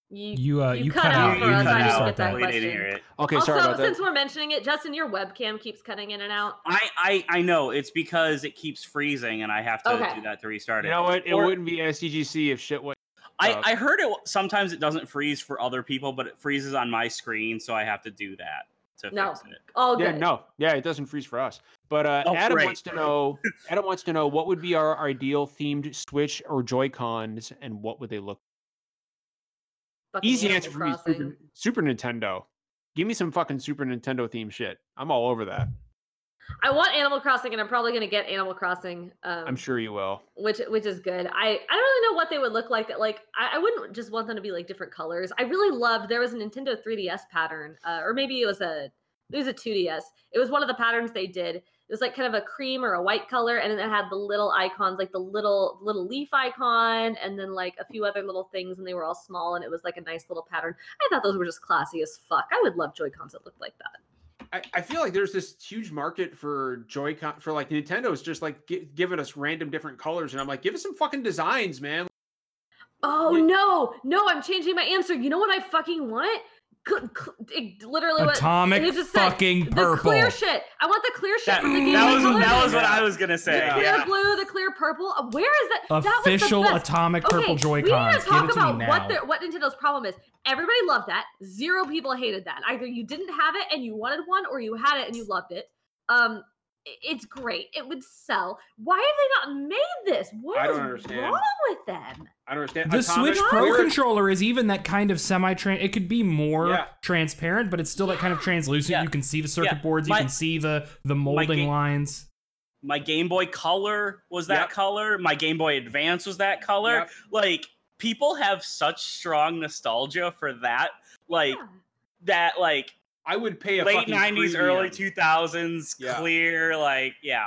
You, you, uh, you, you cut, cut out for us. I didn't get that question. Didn't hear it. Okay, also, sorry about that. Since we're mentioning it, Justin, your webcam keeps cutting in and out. I, I, I know. It's because it keeps freezing, and I have to okay. do that to restart it. You know what? It or, wouldn't be S D G C if shit was... I, I heard it... Sometimes it doesn't freeze for other people, but it freezes on my screen, so I have to do that to no. fix it. All good. Yeah, no. Yeah, it doesn't freeze for us. But uh, oh, Adam, wants to know, Adam wants to know, what would be our ideal themed Switch or Joy-Cons, and what would they look like? Easy answer for me, Super, Super Nintendo. Give me some fucking Super Nintendo themed shit. I'm all over that. I want Animal Crossing, and I'm probably going to get Animal Crossing. Um, I'm sure you will. Which which is good. I, I don't really know what they would look like. That like I, I wouldn't just want them to be like different colors. I really loved, there was a Nintendo three D S pattern, uh, or maybe it was a it was a two D S. It was one of the patterns they did. It was like kind of a cream or a white color, and then it had the little icons, like the little little leaf icon, and then like a few other little things, and they were all small, and it was like a nice little pattern. I thought those were just classy as fuck. I would love Joy-Cons that looked like that. I, I feel like there's this huge market for Joy-Con, for like Nintendo's just like gi- giving us random different colors, and I'm like, give us some fucking designs, man. Oh, yeah. no, no, I'm changing my answer. You know what I fucking want? It literally atomic what, it just fucking said, purple. The clear shit. I want the clear shit. That, from the game that was color. That was what I was gonna say. The clear yeah. blue, the clear purple. Where is that? Official that was the atomic purple okay, Joy-Cons. We need to talk Give it to about me now. What, the, what Nintendo's problem is. Everybody loved that. Zero people hated that. Either you didn't have it and you wanted one, or you had it and you loved it. Um, it's great. It would sell. Why have they not made this? What I don't is understand. Wrong with them? I don't understand. The Atomic Switch Pro controller is even that kind of semi-transparent. It could be more yeah. transparent, but it's still that kind of translucent. Yeah. You can see the circuit yeah. boards. My, you can see the, the molding my ga- lines. My Game Boy Color was that yep. color. My Game Boy Advance was that color. Yep. Like, people have such strong nostalgia for that. Like, yeah. that, like... I would pay a late nineties, early two thousands, yeah. clear, like, yeah.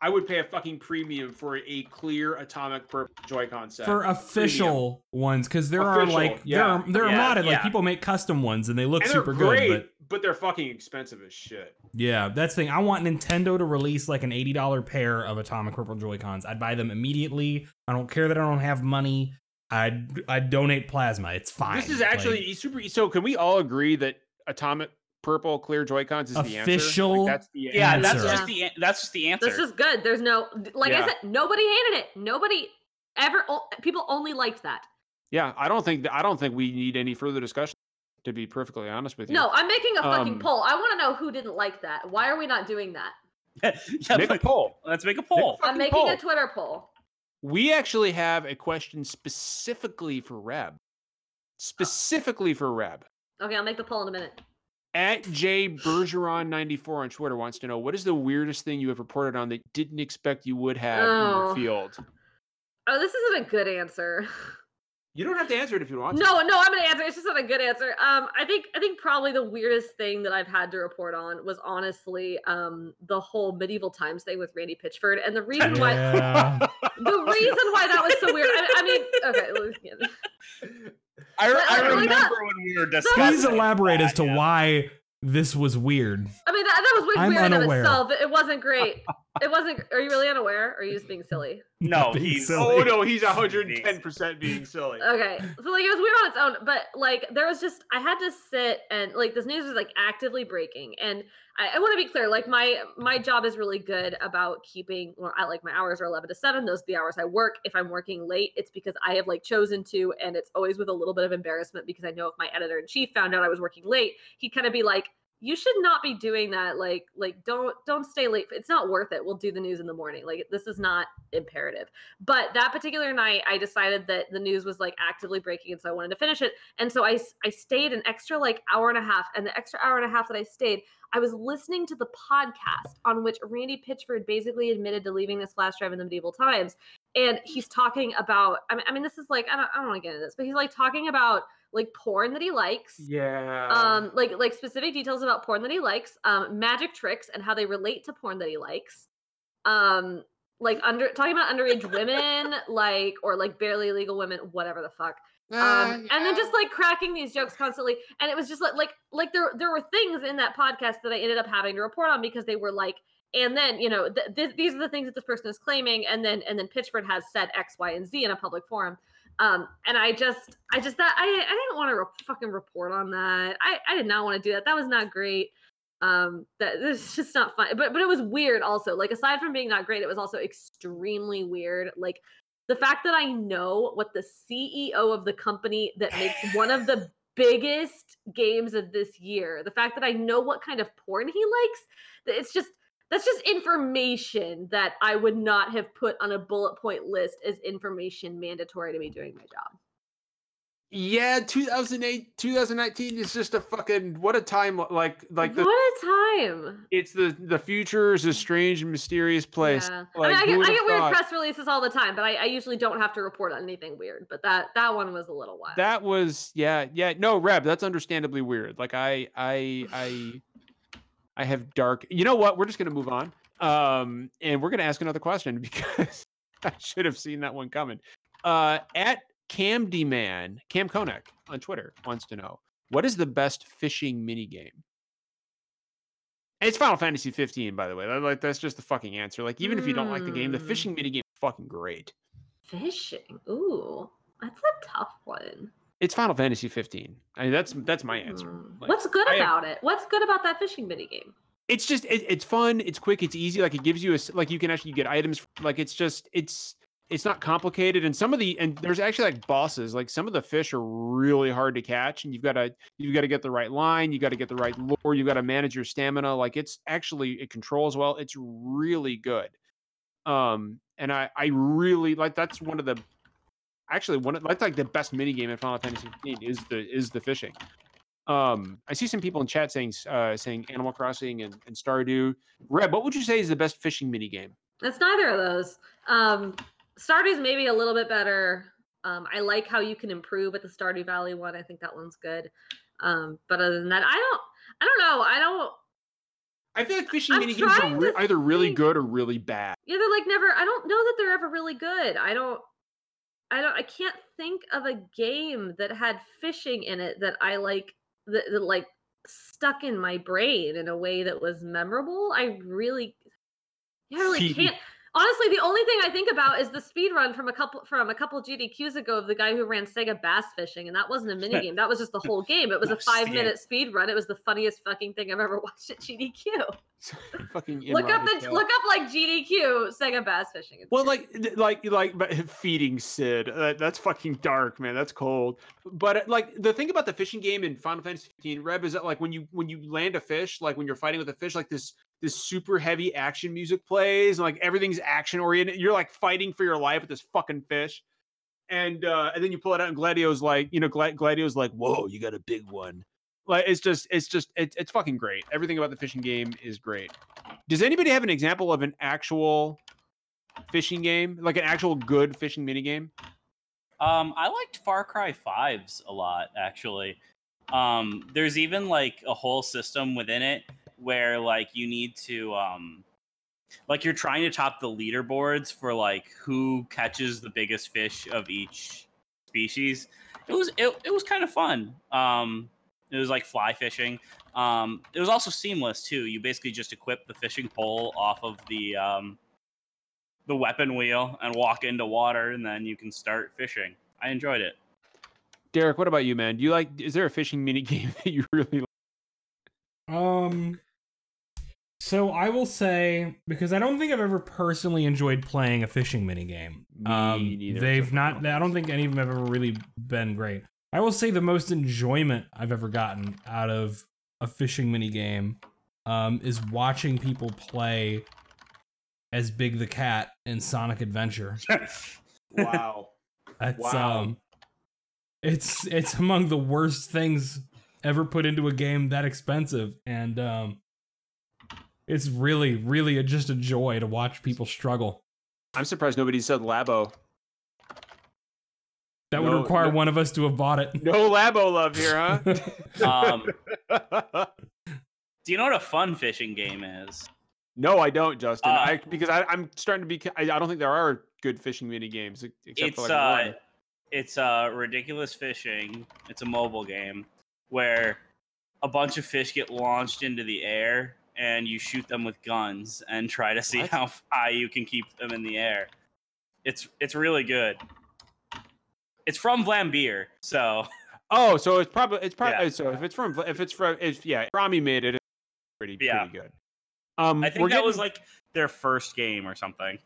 I would pay a fucking premium for a clear atomic purple Joy-Con set. For official premium. Ones, because there official, are, like, yeah. there are, there yeah, are modded, yeah. like, people make custom ones, and they look and super great, good. But... but they're fucking expensive as shit. Yeah, that's the thing. I want Nintendo to release, like, an eighty dollars pair of atomic purple Joy-Cons. I'd buy them immediately. I don't care that I don't have money. I'd, I'd donate plasma. It's fine. This is actually like, super... So can we all agree that atomic... purple clear Joy-Cons is official the answer. Like, that's the yeah, answer. That's just the that's just the answer. This is good. There's no like yeah. I said, nobody hated it. Nobody ever. People only liked that. Yeah, I don't think I don't think we need any further discussion. To be perfectly honest with you, no, I'm making a fucking um, poll. I want to know who didn't like that. Why are we not doing that? yeah, make a poll. Let's make a poll. Make a I'm making poll. a Twitter poll. We actually have a question specifically for Reb. Specifically oh. for Reb. Okay, I'll make the poll in a minute. At J Bergeron ninety-four on Twitter wants to know, what is the weirdest thing you have reported on that didn't expect you would have oh. in your field? Oh, this isn't a good answer. You don't have to answer it if you want. No, to. no, I'm gonna answer. It's just not a good answer. Um, I think I think probably the weirdest thing that I've had to report on was honestly um the whole medieval times thing with Randy Pitchford, and the reason why yeah. the reason why that was so weird. I, I mean, okay. Let me get it. I, I remember that, when we were discussing. Please elaborate that, as to yeah. why this was weird. I mean, that, that was weird in itself. It wasn't great. It wasn't. Are you really unaware? Or are you just being silly? No, being he's. Silly. Oh no, he's one hundred and ten percent being silly. Okay, so like it was weird on its own, but like there was just I had to sit and like this news was like actively breaking, and I, I want to be clear. Like my my job is really good about keeping. Well, I like my hours are eleven to seven. Those are the hours I work. If I'm working late, it's because I have like chosen to, and it's always with a little bit of embarrassment because I know if my editor in chief found out I was working late, he'd kind of be like. you should not be doing that. Like, like don't don't stay late. It's not worth it. We'll do the news in the morning. Like, this is not imperative. But that particular night, I decided that the news was like actively breaking, and so I wanted to finish it. And so I I stayed an extra like hour and a half. And the extra hour and a half that I stayed, I was listening to the podcast on which Randy Pitchford basically admitted to leaving this flash drive in the medieval times. And he's talking about, I mean, I mean, this is like, I don't, I don't want to get into this, but he's like talking about like porn that he likes. Yeah. Um, like, like specific details about porn that he likes, um, magic tricks and how they relate to porn that he likes. Um, like under talking about underage women, like, or like barely legal women, whatever the fuck. Um, and then just like cracking these jokes constantly. And it was just like, like, like there, there were things in that podcast that I ended up having to report on because they were like, and then, you know, th- th- these are the things that this person is claiming. And then, and then Pitchford has said X, Y, and Z in a public forum. Um, and I just, I just, that I, I didn't want to re- fucking report on that. I, I did not want to do that. That was not great. Um, that this is just not fun, but, but it was weird also, like, aside from being not great, it was also extremely weird. Like, the fact that I know what the C E O of the company that makes one of the biggest games of this year, the fact that I know what kind of porn he likes, it's just, that's just information that I would not have put on a bullet point list as information mandatory to me doing my job. Yeah, two thousand eight, two thousand nineteen is just a fucking, what a time, like, like the, what a time. It's the, the future is a strange and mysterious place. Yeah. Like, I mean, I get, I get weird press releases all the time, but I, I usually don't have to report on anything weird, but that, that one was a little wild. That was, yeah, yeah, no, Reb, that's understandably weird. Like, I, I, I, I have dark, you know what? We're just going to move on. Um, and we're going to ask another question because I should have seen that one coming. Uh, at CamDman, Cam Konek on Twitter wants to know, what is the best fishing minigame? It's Final Fantasy fifteen, by the way. Like, that's just the fucking answer. Like, even mm. if you don't like the game, the fishing minigame is fucking great. Fishing? Ooh, that's a tough one. It's Final Fantasy fifteen. I mean, that's that's my answer. Like, what's good about I, it? What's good about that fishing minigame? It's just, it, it's fun. It's quick. It's easy. Like, it gives you a, like, you can actually get items. Like, it's just, it's, it's not complicated. And some of the, and there's actually like bosses, like some of the fish are really hard to catch, and you've got to, you've got to get the right line. You got to get the right lure. You've got to manage your stamina. Like, it's actually, it controls well. It's really good. Um, and I, I really like, that's one of the, actually one of, that's like the best mini game in Final Fantasy fifteen is the, is the fishing. Um, I see some people in chat saying, uh, saying Animal Crossing and, and Stardew. Reb, what would you say is the best fishing mini game? That's neither of those. Um, Stardew's maybe a little bit better. Um, I like how you can improve at the Stardew Valley one. I think that one's good. Um, but other than that, I don't. I don't know. I don't. I feel like fishing mini games are re- either really good or really bad. Yeah, they're like never. I don't know that they're ever really good. I don't. I don't. I can't think of a game that had fishing in it that I like. That, that like stuck in my brain in a way that was memorable. I really. Yeah, I really can't. Honestly, the only thing I think about is the speed run from a couple from a couple G D Qs ago of the guy who ran Sega Bass Fishing, and that wasn't a mini game. That was just the whole game. It was a five minute speed run. It was the funniest fucking thing I've ever watched at G D Q. Fucking look up the look up like G D Q Sega Bass Fishing. Well, like like like but feeding Sid. Uh, that's fucking dark, man. That's cold. But like the thing about the fishing game in Final Fantasy fifteen, Reb, is that like when you when you land a fish, like when you're fighting with a fish, like this. This super heavy action music plays, and like everything's action oriented. You're like fighting for your life with this fucking fish, and uh, and then you pull it out, and Gladio's like, you know, Glad- Gladio's like, whoa, you got a big one. Like it's just, it's just, it's it's fucking great. Everything about the fishing game is great. Does anybody have an example of an actual fishing game, like an actual good fishing minigame? Um, I liked Far Cry five's a lot, actually. Um, there's even like a whole system within it. Where like you need to um like you're trying to top the leaderboards for like who catches the biggest fish of each species. It was it, it was kind of fun. Um it was like fly fishing. Um it was also seamless too. You basically just equip the fishing pole off of the um the weapon wheel and walk into water, and then you can start fishing. I enjoyed it. Derek, what about you, man? Do you like, is there a fishing mini game that you really like? Um, so I will say, because I don't think I've ever personally enjoyed playing a fishing minigame. Um, they've not, I don't think any of them have ever really been great. I will say the most enjoyment I've ever gotten out of a fishing minigame, um, is watching people play as Big the Cat in Sonic Adventure. Wow. That's, wow. Um, it's, it's among the worst things ever put into a game that expensive. And um, it's really, really just a joy to watch people struggle. I'm surprised nobody said Labo. That no, would require no, one of us to have bought it. No Labo love here, huh? um, do you know what a fun fishing game is? No, I don't, Justin. Uh, I because I, I'm starting to be. I, I don't think there are good fishing mini games except it's, for like uh, one. It's uh, Ridiculous Fishing. It's a mobile game where a bunch of fish get launched into the air and you shoot them with guns and try to see what? how high you can keep them in the air. It's it's really good. It's from Vlambeer, so. Oh, so it's probably it's probably yeah. so if it's from if it's from if yeah, Rami made it. It's pretty yeah. pretty good. Um, I think we're that getting, was like their first game or something.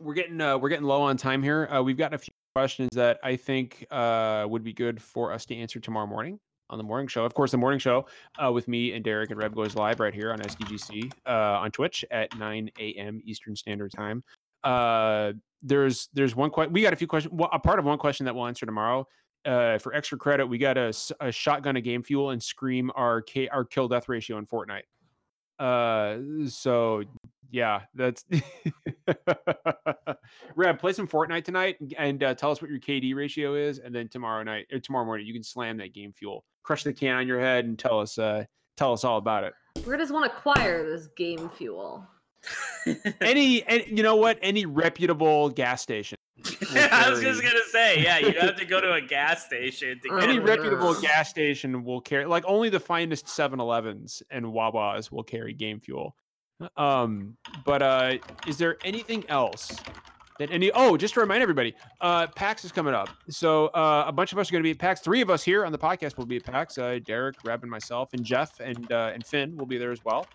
We're getting uh, we're getting low on time here. Uh, we've got a few questions that I think uh, would be good for us to answer tomorrow morning on the morning show. Of course, the morning show uh, with me and Derek and Rev goes live right here on S D G C uh, on Twitch at nine a.m. Eastern Standard Time. Uh, there's there's one question. We got a few questions. Well, a part of one question that we'll answer tomorrow. Uh, for extra credit, we got a, a shotgun of game fuel and scream our K- our kill death ratio in Fortnite. Uh, so yeah, that's Rev, play some Fortnite tonight and uh, tell us what your K D ratio is. And then tomorrow night or tomorrow morning, you can slam that game fuel, crush the can on your head and tell us, uh, tell us all about it. Where does one acquire this game fuel? any, any, you know what? Any reputable gas station. I was just going to say, yeah, you don't have to go to a gas station. To get Any it. reputable gas station will carry, like only the finest seven elevens and Wawas will carry game fuel. Um, but uh, is there anything else? That any? Oh, just to remind everybody, uh, PAX is coming up. So uh, a bunch of us are going to be at PAX. Three of us here on the podcast will be at PAX. Uh, Derek, Reb, and myself, and Jeff, and uh, and Finn will be there as well.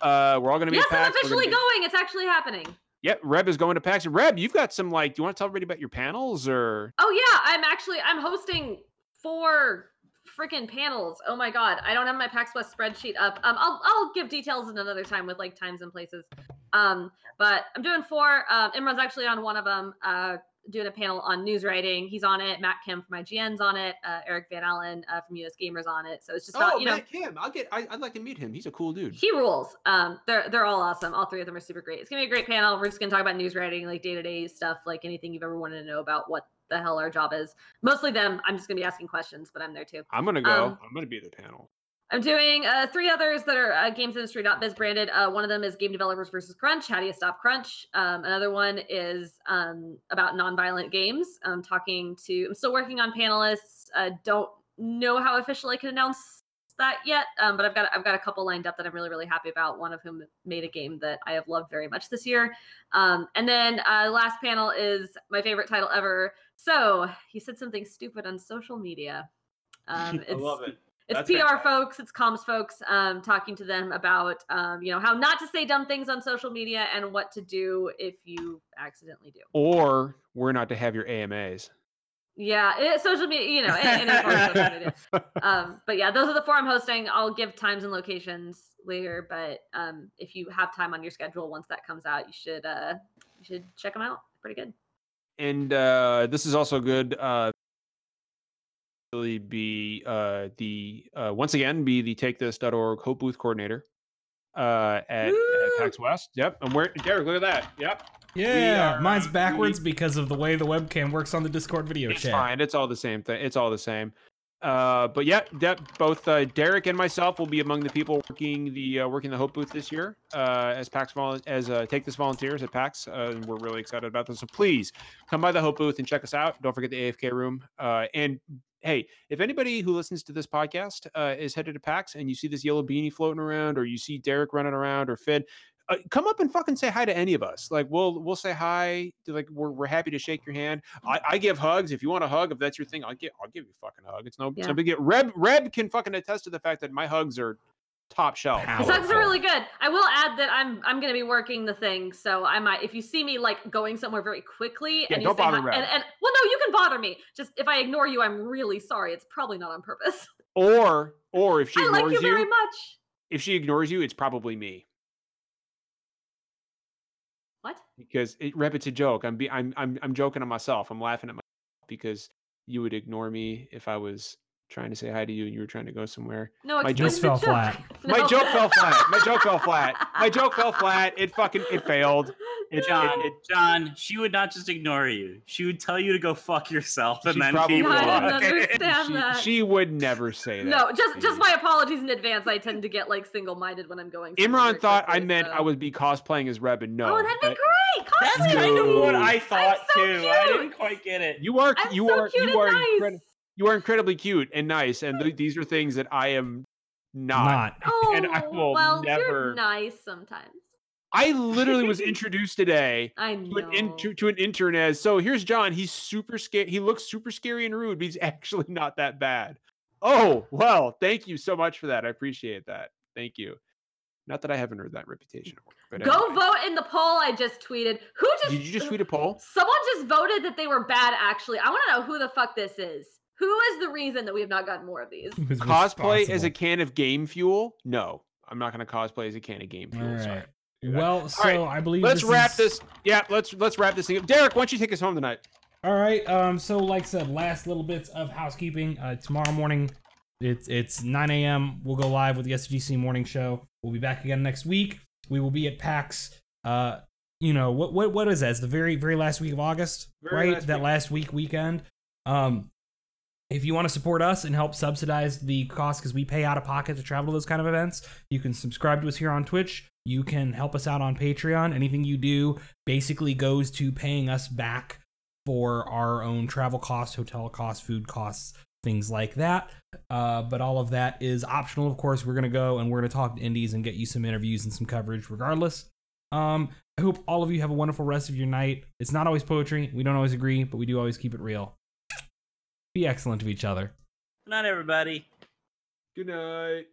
Uh, we're all going to be yes, at PAX. Yes, I'm officially be- going. It's actually happening. Yeah, Reb is going to PAX. Reb, you've got some, like, do you want to tell everybody about your panels or? Oh, yeah, I'm actually, I'm hosting four freaking panels. Oh, my God. I don't have my PAX West spreadsheet up. Um, I'll I'll give details in another time with, like, times and places. Um, But I'm doing four. Um, Imran's actually on one of them, uh, doing a panel on news writing. He's on it. Matt Kim from I G N's on it. Uh, Eric Van Allen uh, from U S Gamer's on it. So it's just about, oh, you Matt know. Kim. I'll get, I, I'd like to meet him. He's a cool dude. He rules. Um, they're they're all awesome. All three of them are super great. It's going to be a great panel. We're just going to talk about news writing, like day-to-day stuff, like anything you've ever wanted to know about what the hell our job is. Mostly them. I'm just going to be asking questions, but I'm there too. I'm going to go. Um, I'm going to be at the panel. I'm doing uh, three others that are uh, games industry dot biz branded. Uh, one of them is Game Developers versus Crunch. How do you stop crunch? Um, another one is um, about nonviolent games. I'm talking to, I'm still working on panelists. Uh, don't know how official I can announce that yet, um, but I've got I've got a couple lined up that I'm really, really happy about, one of whom made a game that I have loved very much this year. Um, and then uh, last panel is my favorite title ever. So, you said something stupid on social media. Um, it's, I love it. It's That's P R fantastic. folks, it's comms folks, um, talking to them about, um, you know, how not to say dumb things on social media and what to do if you accidentally do. Or we're not to have your A M As. Yeah, it, social media, you know, and, and social media. Um, but yeah, those are the four I'm hosting. I'll give times and locations later, but um, if you have time on your schedule, once that comes out, you should uh, you should check them out. Pretty good. And uh, this is also good. Uh, be uh the uh once again be the take this dot org Hope Booth coordinator uh at, at PAX West. Yep. And we're Derek, look at that. Yep. Yeah, are, mine's backwards we, because of the way the webcam works on the Discord video it's chat. It's fine, it's all the same thing. It's all the same. Uh but yeah, that both uh, Derek and myself will be among the people working the uh, working the Hope Booth this year uh as PAX vol- as uh, Take This volunteers at PAX, uh, and we're really excited about this. So please come by the Hope Booth and check us out. Don't forget the A F K room. Uh and hey, if anybody who listens to this podcast uh, is headed to PAX and you see this yellow beanie floating around, or you see Derek running around, or Finn, uh, come up and fucking say hi to any of us. Like we'll we'll say hi. To, like we're we're happy to shake your hand. I, I give hugs if you want a hug. If that's your thing, I'll get I'll give you a fucking hug. It's no yeah. big deal. Reb Reb can fucking attest to the fact that my hugs are top shelf. His hugs are really good. I will add that I'm I'm going to be working the thing, so I might, if you see me like going somewhere very quickly, yeah, and you don't say bother hi, and, and well, no, you can bother me. Just if I ignore you, I'm really sorry. It's probably not on purpose. Or Or if she I ignores like you, you very much. If she ignores you, it's probably me. What? Because it, Rep, it's a joke. I'm, be, I'm I'm I'm joking on myself. I'm laughing at myself because you would ignore me if I was trying to say hi to you and you were trying to go somewhere. No, my joke fell joke. flat. No. My joke fell flat. My joke fell flat. My joke fell flat. It fucking it failed. It, John, it, it, John, she would not just ignore you. She would tell you to go fuck yourself, and then people would. She, she would never say that. No, just just my apologies in advance. I tend to get like single-minded when I'm going. Imran thought quickly, I meant so. I would be cosplaying as Reb, and no. Oh, that'd be that, great. Cosplay. That's kind of what I thought so too. Cute. I didn't quite get it. You are. I'm you so are. Cute you and are. Nice. Incredi- you are incredibly cute and nice, and th- these are things that I am not. not. Oh, and I will well, never... you're nice sometimes. I literally was introduced today I know. To, an in, to, to an intern as, so here's John. He's super scary. He looks super scary and rude, but he's actually not that bad. Oh, well, thank you so much for that. I appreciate that. Thank you. Not that I haven't heard that reputation. But Go anyway. vote in the poll I just tweeted. Who just Did you just tweet a poll? Someone just voted that they were bad, actually. I want to know who the fuck this is. Who is the reason that we have not gotten more of these? Cosplay as a can of game fuel? No, I'm not going to cosplay as a can of game fuel. Right. Sorry. Well, All so right. I believe let's this wrap is... this. Yeah, let's let's wrap this thing up. Derek, why don't you take us home tonight? All right. Um. So, like I said, last little bits of housekeeping. Uh, tomorrow morning, it's it's nine a.m. We'll go live with the S D G C morning show. We'll be back again next week. We will be at PAX. Uh, you know what what what is that? It's the very very last week of August, very right? Last that week. last week weekend. Um. If you want to support us and help subsidize the cost because we pay out of pocket to travel to those kind of events, you can subscribe to us here on Twitch. You can help us out on Patreon. Anything you do basically goes to paying us back for our own travel costs, hotel costs, food costs, things like that. Uh, but all of that is optional. Of course, we're going to go and we're going to talk to indies and get you some interviews and some coverage regardless. Um, I hope all of you have a wonderful rest of your night. It's not always poetry. We don't always agree, but we do always keep it real. Be excellent to each other. Good night, everybody. Good night.